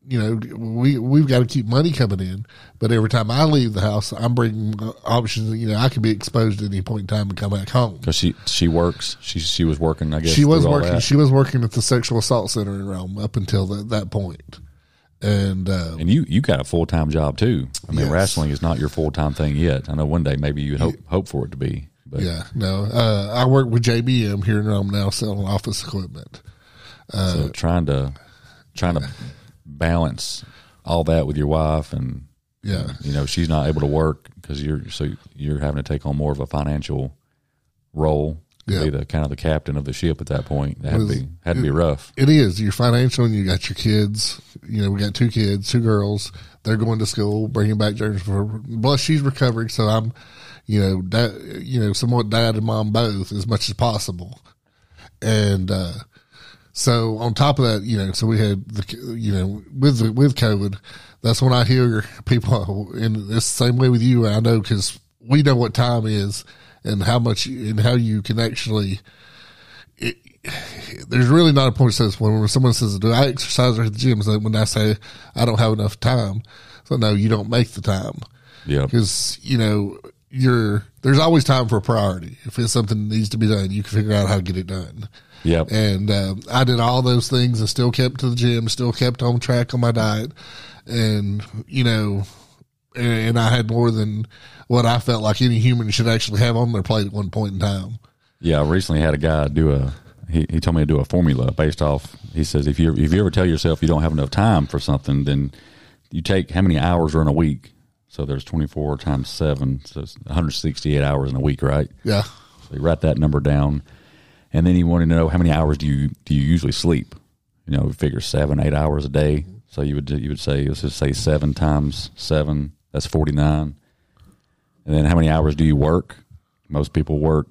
you know, we we've got to keep money coming in. But every time I leave the house, I'm bringing options. You know, I could be exposed at any point in time and come back home. Because she she works. She she was working. I guess she was working. She was working at the sexual assault center in Rome up until the, that point. And um, and you you got a full time job too. I mean, yes. Wrestling is not your full time thing yet. I know one day maybe you hope yeah. hope for it to be. But. Yeah, no. Uh, I work with J B M here in Rome now, selling office equipment. Uh, so trying to trying to. balance all that with your wife, and yeah, you know, she's not able to work because you're so you're having to take on more of a financial role. Yeah. Be the kind of the captain of the ship at that point. That had to be had to be rough. It is. You're financial, and you got your kids. You know, we got two kids, two girls. They're going to school, bringing back germs. Plus, she's recovering, so I'm, you know, dad, you know, somewhat dad and mom both as much as possible, and. uh So on top of that, you know, so we had the, you know, with the, with COVID, that's when I hear people, and it's the same way with you. I know because we know what time is and how much and how you can actually. It, there's really not a point that says when someone says, "Do I exercise or hit the gym?" So when I say I don't have enough time, so no, you don't make the time. Yeah, because you know you're there's always time for a priority. If it's something that needs to be done, you can figure out how to get it done. Yep. And uh, I did all those things and still kept to the gym, still kept on track on my diet. And, you know, and, and I had more than what I felt like any human should actually have on their plate at one point in time. Yeah, I recently had a guy do a, he, he told me to do a formula based off, he says, if you if you ever tell yourself you don't have enough time for something, then you take how many hours are in a week. So there's twenty-four times seven, so it's one hundred sixty-eight hours in a week, right? Yeah. So you write that number down. And then he wanted to know how many hours do you do you usually sleep? You know, figure seven, eight hours a day. So you would you would say let's just say seven times seven, that's forty nine. And then how many hours do you work? Most people work.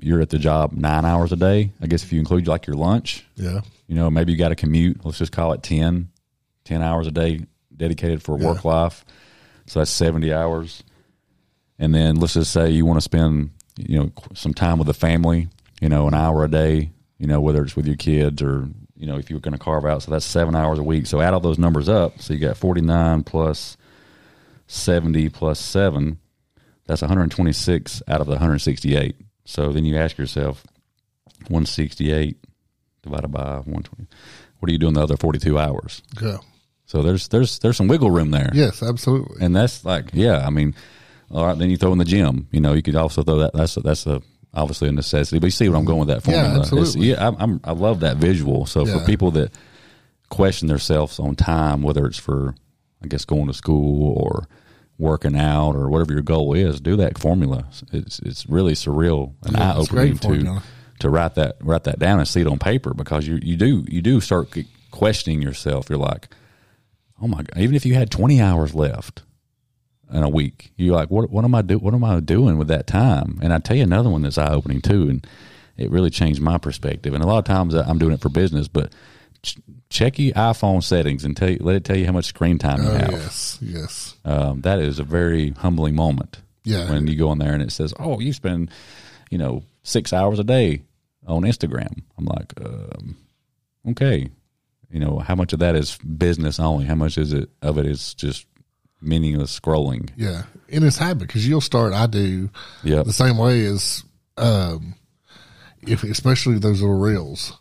You're at the job nine hours a day. I guess if you include like your lunch. Yeah. You know, maybe you got to commute. Let's just call it ten, ten hours a day dedicated for yeah. work life. So that's seventy hours. And then let's just say you want to spend you know some time with the family. You know, an hour a day, you know, whether it's with your kids or, you know, if you were going to carve out. So that's seven hours a week. So add all those numbers up. So you got forty-nine plus seventy plus seven. That's one hundred twenty-six out of the one hundred sixty-eight. So then you ask yourself, one hundred sixty-eight divided by one hundred twenty. What are you doing the other forty-two hours? Yeah. So there's there's there's some wiggle room there. Yes, absolutely. And that's like, yeah, I mean, all right, then you throw in the gym. You know, you could also throw that. That's a, that's a obviously a necessity. But you see what I'm going with that formula. Yeah, absolutely. It's, yeah, I, I'm, I love that visual. So yeah. for people that question themselves on time, whether it's for, I guess, going to school or working out or whatever your goal is, do that formula. It's it's really surreal and yeah, eye opening to to write that write that down and see it on paper, because you you do you do start questioning yourself. You're like, oh my God! Even if you had twenty hours left in a week, you're like, what what am I do what am I doing with that time? And I tell you another one that's eye opening too, and it really changed my perspective. And a lot of times I'm doing it for business, but check your iPhone settings and tell you, let it tell you how much screen time you oh, have. Yes, yes. Um, that is a very humbling moment. Yeah. When you go in there and it says, oh, you spend, you know, six hours a day on Instagram. I'm like, um, okay. You know, how much of that is business only? How much is it of it is just meaningless scrolling? Yeah. And it's habit, because you'll start, I do yep. the same way as, um, if especially those little reels.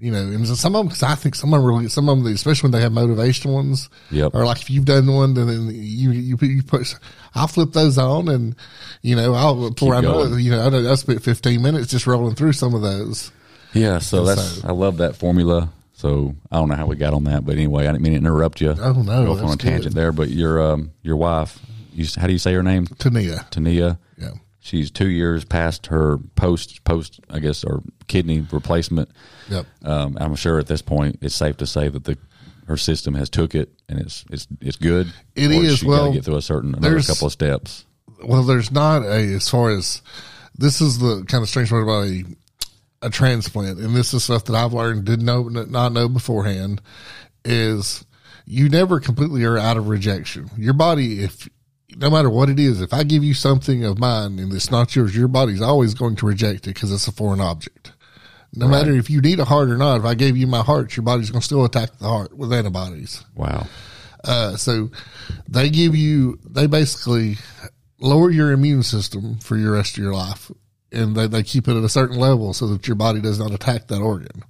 You know, and some of them, cause I think some of them really, some of them, especially when they have motivational ones, yep. or like if you've done one, then you, you, you push, I'll flip those on and, you know, I'll, before I know it, you know, I know I spent fifteen minutes just rolling through some of those. Yeah. So and that's, so, I love that formula. So I don't know how we got on that, but anyway, I didn't mean to interrupt you. Oh no, go off on a tangent there, but your, um, your wife, you, how do you say her name? Tania. Tania. Yeah. She's two years past her post, post I guess, or kidney replacement. Yep. Um, I'm sure at this point it's safe to say that the her system has took it and it's it's it's good. It is. Well, got to get through a certain another couple of steps. Well, there's not a as far as this is the kind of strange part about a a transplant, and this is stuff that I've learned didn't know not know beforehand is you never completely are out of rejection. Your body, if no matter what it is, if I give you something of mine and it's not yours, your body's always going to reject it because it's a foreign object. No right. matter if you need a heart or not, if I gave you my heart, your body's going to still attack the heart with antibodies. Wow. Uh, so they give you, they basically lower your immune system for your rest of your life, and they, they keep it at a certain level so that your body does not attack that organ.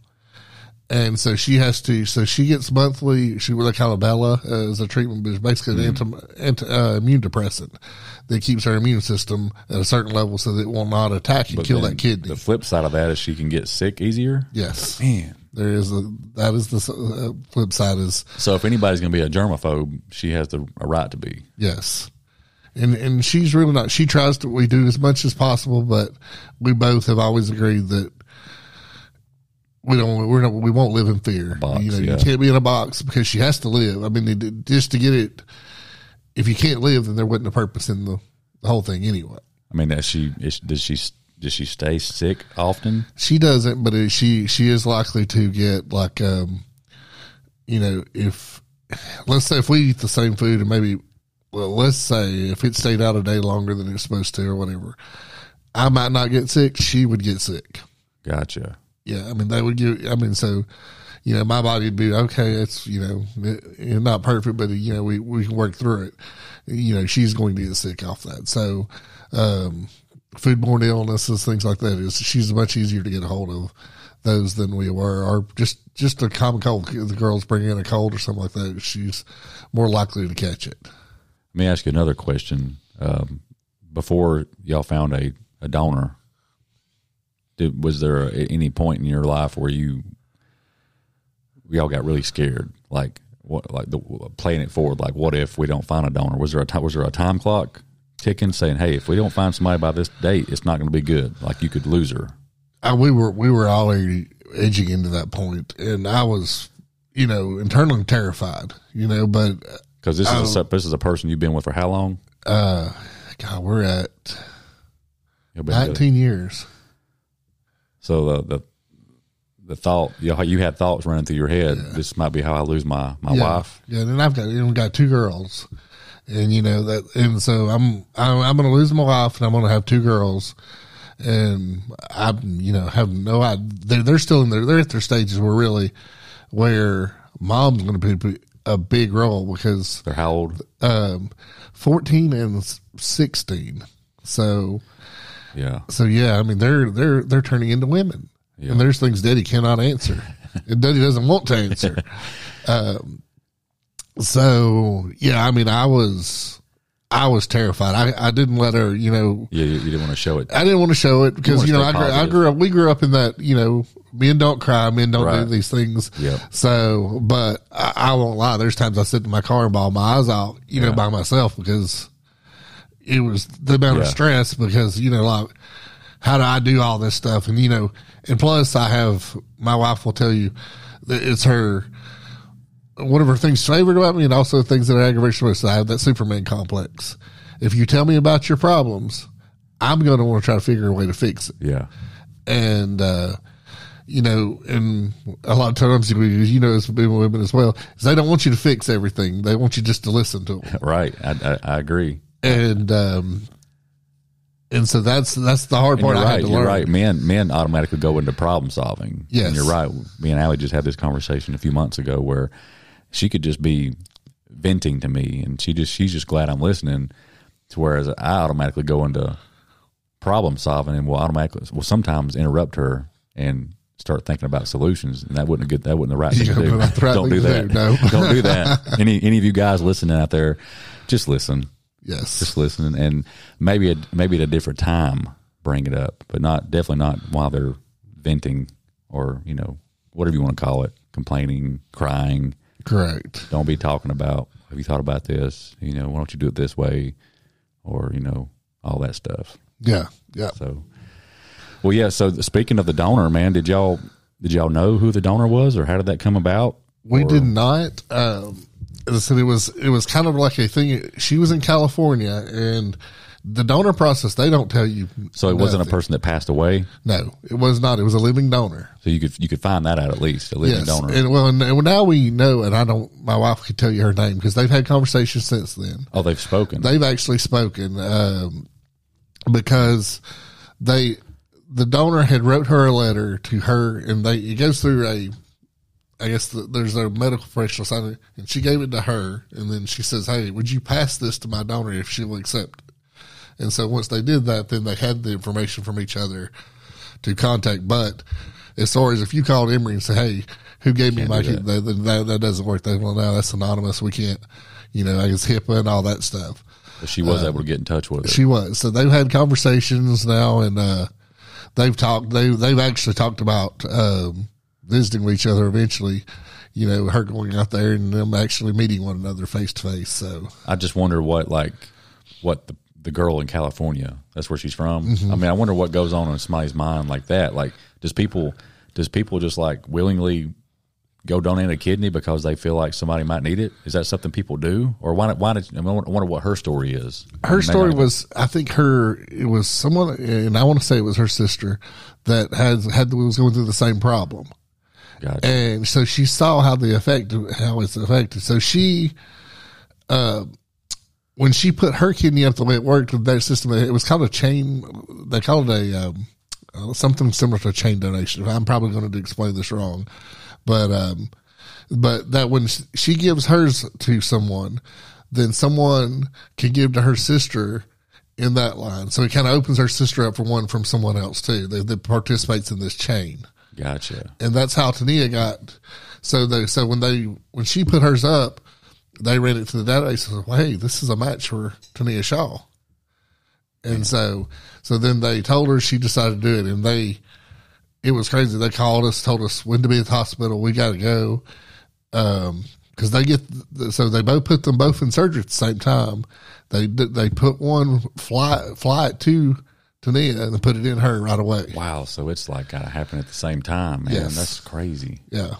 And so she has to, so she gets monthly, she was a calabella uh, as a treatment, but it's basically an mm. anti, anti, uh, immune depressant that keeps her immune system at a certain level so that it will not attack and but kill that kidney. The flip side of that is she can get sick easier. Yes. Man. There is a, that is the uh, flip side is. So if anybody's going to be a germaphobe, she has the a right to be. Yes. And, and she's really not, she tries to, we do as much as possible, but we both have always agreed that We don't. We're not. We won't live in fear. Box, you know, yeah. you can't be in a box because she has to live. I mean, just to get it. If you can't live, then there wasn't a purpose in the, the whole thing anyway. I mean, that she is, does she does she stay sick often? She doesn't, but it, she she is likely to get like, um, you know, if let's say if we eat the same food and maybe, well, let's say if it stayed out a day longer than it's supposed to or whatever, I might not get sick. She would get sick. Gotcha. Yeah, I mean, they would give, I mean, so, you know, my body would be, okay, it's, you know, it, it's not perfect, but, you know, we, we can work through it. You know, she's going to get sick off that. So, um, foodborne illnesses, things like that, is she's much easier to get a hold of those than we were, or just, just a common cold. The girls bring in a cold or something like that, she's more likely to catch it. Let me ask you another question. Um, before y'all found a, a donor, Did, was there a, any point in your life where you, we all got really scared, like what, like the, playing it forward, like what if we don't find a donor? Was there a was there a time clock ticking saying, hey, if we don't find somebody by this date, it's not going to be good. Like you could lose her. I, we were we were all edging into that point, and I was, you know, internally terrified, you know, but because this I, is a, this is a person you've been with for how long? Uh, God, we're at nineteen good. years. So the, the the thought, you know, how you had thoughts running through your head. Yeah. This might be how I lose my, my yeah. wife. Yeah, and then I've got you know, we've got two girls, and you know that, and so I'm I'm, I'm going to lose my wife, and I'm going to have two girls, and I you know have no idea. They're, they're still in their they're at their stages where really where mom's going to play a big role because they're how old? Um, fourteen and sixteen. So yeah, so yeah, I mean they're they're they're turning into women, yeah. And there's things Daddy cannot answer, and Daddy doesn't want to answer. Um, so yeah, I mean I was I was terrified. I, I didn't let her, you know. Yeah, you, you didn't want to show it. I didn't want to show it because you, you know I grew, I grew up. We grew up in that, you know, men don't cry, men don't right. do these things. Yep. So, but I, I won't lie. There's times I sit in my car and bawl my eyes out, you yeah. know, by myself because. It was the amount yeah. of stress because, you know, like, how do I do all this stuff? And, you know, and plus I have, my wife will tell you that it's her, one of her things favored about me and also things that are aggravation most. I have that Superman complex. If you tell me about your problems, I'm going to want to try to figure a way to fix it. Yeah. And, uh, you know, and a lot of times, you know, it's women as well, is they don't want you to fix everything. They want you just to listen to them. Right. I, I, I agree. And, um, and so that's, that's the hard part. You're right, I had to learn. You're right. Men, men automatically go into problem solving. Yes. And you're right. Me and Allie just had this conversation a few months ago where she could just be venting to me and she just, she's just glad I'm listening to, whereas I automatically go into problem solving and will automatically, will sometimes interrupt her and start thinking about solutions, and that wouldn't a good, that wasn't the right thing to do. Right Don't do that. Do, no. Don't do that. Any, any of you guys listening out there, just listen. Yes, just listening, and maybe a, maybe at a different time, bring it up, but not definitely not while they're venting or you know whatever you want to call it, complaining, crying. Correct. Don't be talking about have you thought about this? You know, why don't you do it this way, or you know all that stuff. Yeah, yeah. So, well, yeah. So speaking of the donor, man, did y'all did y'all know who the donor was, or how did that come about? We or? did not. Um, So it was it was kind of like a thing. She was in California, and the donor process, they don't tell you. So it nothing. wasn't a person that passed away? No, it was not. It was a living donor. So you could you could find that out at least, a living yes. donor. And well, and, and now we know, and I don't, my wife could tell you her name because they've had conversations since then. Oh, they've spoken. They've actually spoken um, because they the donor had wrote her a letter to her, and they it goes through a I guess the, there's a medical professional signing, and she gave it to her, and then she says, "Hey, would you pass this to my donor if she will accept it?" And so once they did that, then they had the information from each other to contact. But as far as if you called Emory and said, "Hey, who gave me my kid?" That. That, that, that doesn't work. They well, no, that's anonymous. We can't, you know, I guess HIPAA and all that stuff. But she was uh, able to get in touch with her. She was. So they've had conversations now, and uh, they've talked. They they've actually talked about. Um, visiting with each other eventually, you know, her going out there and them actually meeting one another face to face. So I just wonder what, like, what the, the girl in California, that's where she's from. Mm-hmm. I mean, I wonder what goes on in somebody's mind like that. Like, does people, does people just like willingly go donate a kidney because they feel like somebody might need it? Is that something people do? Or why, why did, I wonder what her story is. Her story was, I think her, it was someone, and I want to say it was her sister that has had, was going through the same problem. Gotcha. And so she saw how the effect, how it's affected. So she, uh, when she put her kidney up the way it worked with that system, it was called a chain. They called it a um, something similar to a chain donation. I'm probably going to explain this wrong, but um, but that when she gives hers to someone, then someone can give to her sister in that line. So it kind of opens her sister up for one from someone else too that, that participates in this chain. Gotcha. And that's how Tania got. So they, so when they, when she put hers up, they ran it to the database and said, well, hey, this is a match for Tania Shaw. And yeah. so, so then they told her, she decided to do it. And they, it was crazy. They called us, told us when to be at the hospital. We got to go. Um, cause they get, so they both put them both in surgery at the same time. They they put one fly, fly it to Tania and put it in her right away. Wow. So it's like gotta happen at the same time, man. Yes. That's crazy. Yeah.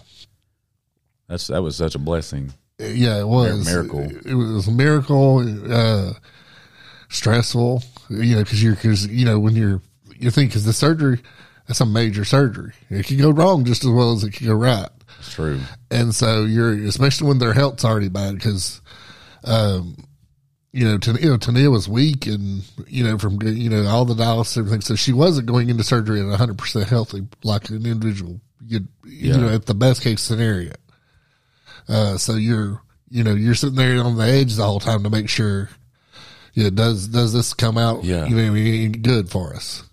That's, that was such a blessing. Yeah, it was. A miracle. It, it was a miracle, uh, stressful, you know, cause you're, cause you know, when you're, you think cause the surgery, that's a major surgery. It can go wrong just as well as it can go right. That's true. And so you're, especially when their health's already bad. Cause, um, You know, Tania, you know, Tania was weak and, you know, from, you know, all the dialysis and everything. So she wasn't going into surgery at one hundred percent healthy like an individual, you, you yeah. know, at the best case scenario. Uh, so you're, you know, you're sitting there on the edge the whole time to make sure yeah, does does this come out yeah. even good for us?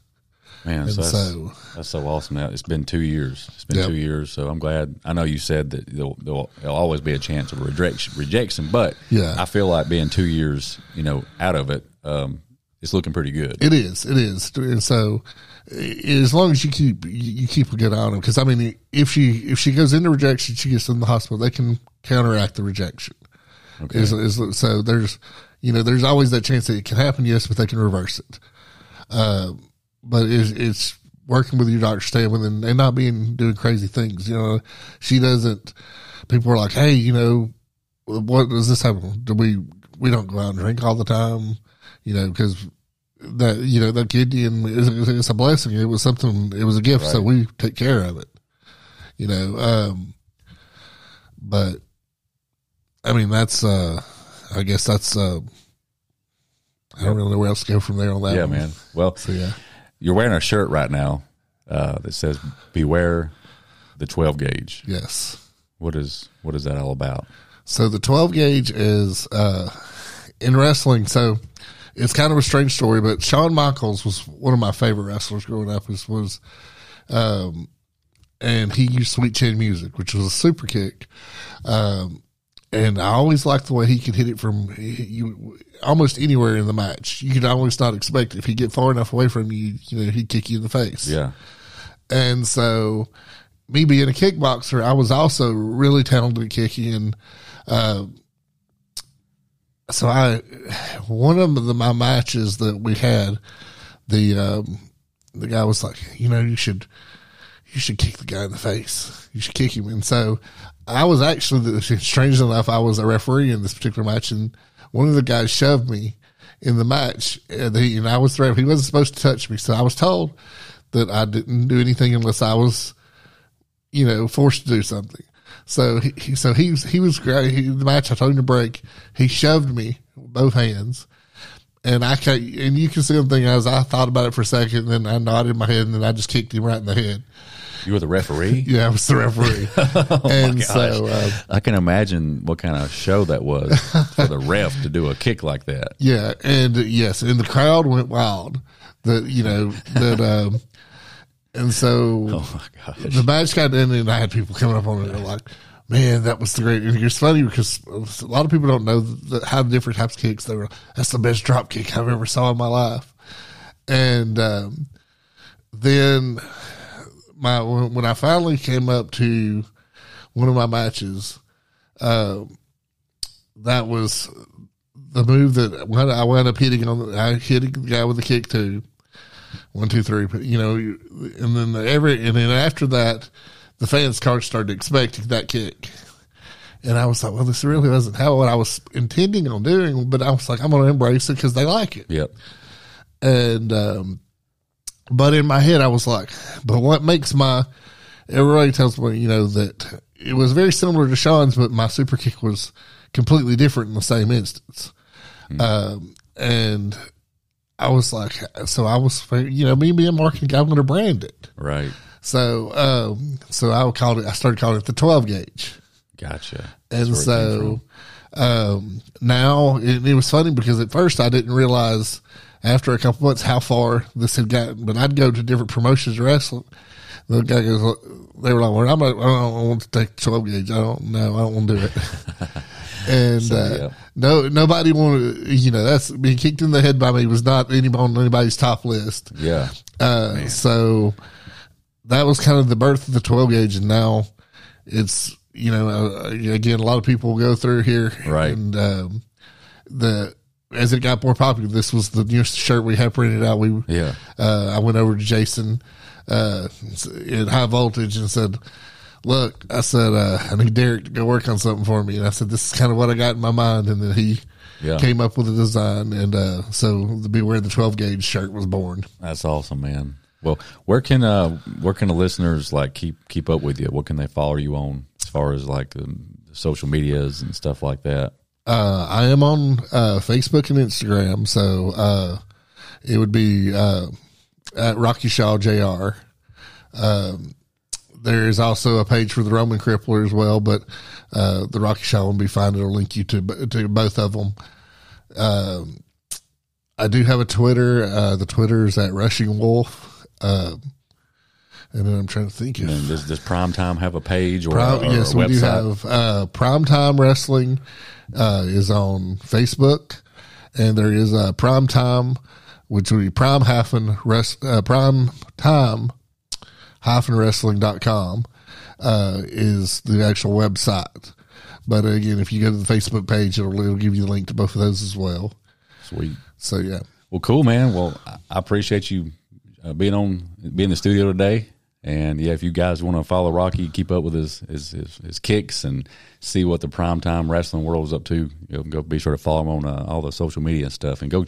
Man, so that's, so that's so awesome. It's been two years. It's been yep. two years, so I'm glad. I know you said that there'll, there'll, there'll always be a chance of rejection, rejection but yeah. I feel like being two years, you know, out of it, um, it's looking pretty good. It is. It is. And so as long as you keep you keep a good eye on them, because I mean, if she if she goes into rejection, she gets in the hospital. They can counteract the rejection. Okay. It's, it's, so there's, you know, there's always that chance that it can happen. Yes, but they can reverse it. Um. Uh, But it's, it's working with your doctor, staying with them, and not being doing crazy things. You know, she doesn't. People are like, "Hey, you know, what does this happen? Do we we don't go out and drink all the time? You know, because that you know that kidney and it's, it's a blessing. It was something. It was a gift. Right. So we take care of it. You know, um, but I mean, that's. Uh, I guess that's. Uh, I don't really know where else to go from there on that. Yeah, one. man. Well, so, yeah. You're wearing a shirt right now uh, that says "Beware the twelve gauge." Yes. What is what is that all about? So the twelve gauge is uh, in wrestling. So it's kind of a strange story, but Shawn Michaels was one of my favorite wrestlers growing up. Was, was um, and he used sweet chin music, which was a super kick. Um, and I always liked the way he could hit it from you. Almost anywhere in the match, you could almost not expect it. If he get far enough away from you, you know he'd kick you in the face. Yeah. And so, me being a kickboxer, I was also really talented at kicking. And uh, so, I one of the, my matches that we had, the um, the guy was like, you know, you should you should kick the guy in the face. You should kick him. And so, I was actually strange enough, I was a referee in this particular match, and one of the guys shoved me in the match, and, he, and I was threatened. He wasn't supposed to touch me, so I was told that I didn't do anything unless I was, you know, forced to do something. So he, so he was he was great. He, the match, I told him to break. He shoved me with both hands, and I can't, and you can see him thinking as I thought about it for a second, and then I nodded my head, and then I just kicked him right in the head. You were the referee? Yeah, I was the referee. oh and my gosh. So, uh, I can imagine what kind of show that was for the ref to do a kick like that. Yeah, and yes, and the crowd went wild. That you know that, um, and so oh my gosh. The match got ended, and I had people coming up on me and like, "Man, that was the great." And it's funny because a lot of people don't know that how different types of kicks they were. That's the best drop kick I've ever saw in my life, and um, then. My when I finally came up to one of my matches, uh, that was the move that when I wound up hitting on. The, I hit the guy with a kick too, one, two, three. You know, and then the, every and then after that, the fans' cards started expecting that kick, and I was like, "Well, this really wasn't how what I was intending on doing," but I was like, "I'm going to embrace it because they like it." Yep, and. um But in my head, I was like, but what makes my, everybody tells me, you know, that it was very similar to Sean's, but my super kick was completely different in the same instance. Mm. Um, and I was like, so I was, you know, me being marketing, I'm going to brand it. Right. So, um, so I called it, I started calling it the twelve gauge. Gotcha. That's and so, um, now it, it was funny because at first I didn't realize after a couple months how far this had gotten. But I'd go to different promotions wrestling. The guy goes, they were like, well, I'm not, I don't want to take twelve gauge. I don't know. I don't want to do it. And so, uh, yeah. no, nobody wanted, you know, that's being kicked in the head by me was not anybody on anybody's top list. Yeah. Uh, so that was kind of the birth of the twelve gauge. And now it's, you know, uh, again, a lot of people go through here. Right. And um, the, as it got more popular, this was the newest shirt we had printed out. We, yeah. uh, I went over to Jason, uh, in High Voltage and said, look, I said, uh, I need Derek to go work on something for me. And I said, this is kind of what I got in my mind. And then he yeah. came up with a design. And, uh, so the Beware the twelve gauge shirt was born. That's awesome, man. Well, where can, uh, where can the listeners like keep, keep up with you? What can they follow you on as far as like the social medias and stuff like that? Uh, I am on uh, Facebook and Instagram, so uh, it would be uh, at Rocky Shaw J R. Um, there is also a page for the Roman Crippler as well, but uh, the Rocky Shaw one will be fine. It'll link you to to both of them. Um, I do have a Twitter. Uh, the Twitter is at Rushing Wolf. Um, and then I'm trying to think. If, and does, does Primetime have a page or, Prime, or, or yes, a website? Yes, we do have. Uh, Primetime Wrestling uh, is on Facebook. And there is uh, Primetime, which would be prime hyphen rest, uh, primetime hyphen wrestling dot com uh, is the actual website. But again, if you go to the Facebook page, it'll, it'll give you the link to both of those as well. Sweet. So, yeah. Well, cool, man. Well, I appreciate you uh, being on, being in the studio today. And yeah, if you guys want to follow Rocky, keep up with his, his, his, his kicks and see what the Primetime Wrestling world is up to, you know, go be sure to follow him on uh, all the social media and stuff, and go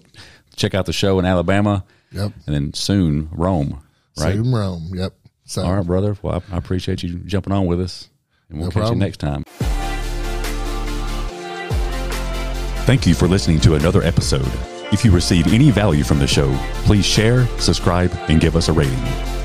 check out the show in Alabama. Yep. And then soon Rome, right? Soon Rome. Yep. So. All right, brother. Well, I, I appreciate you jumping on with us, and we'll no catch problem. you next time. Thank you for listening to another episode. If you receive any value from the show, please share, subscribe, and give us a rating.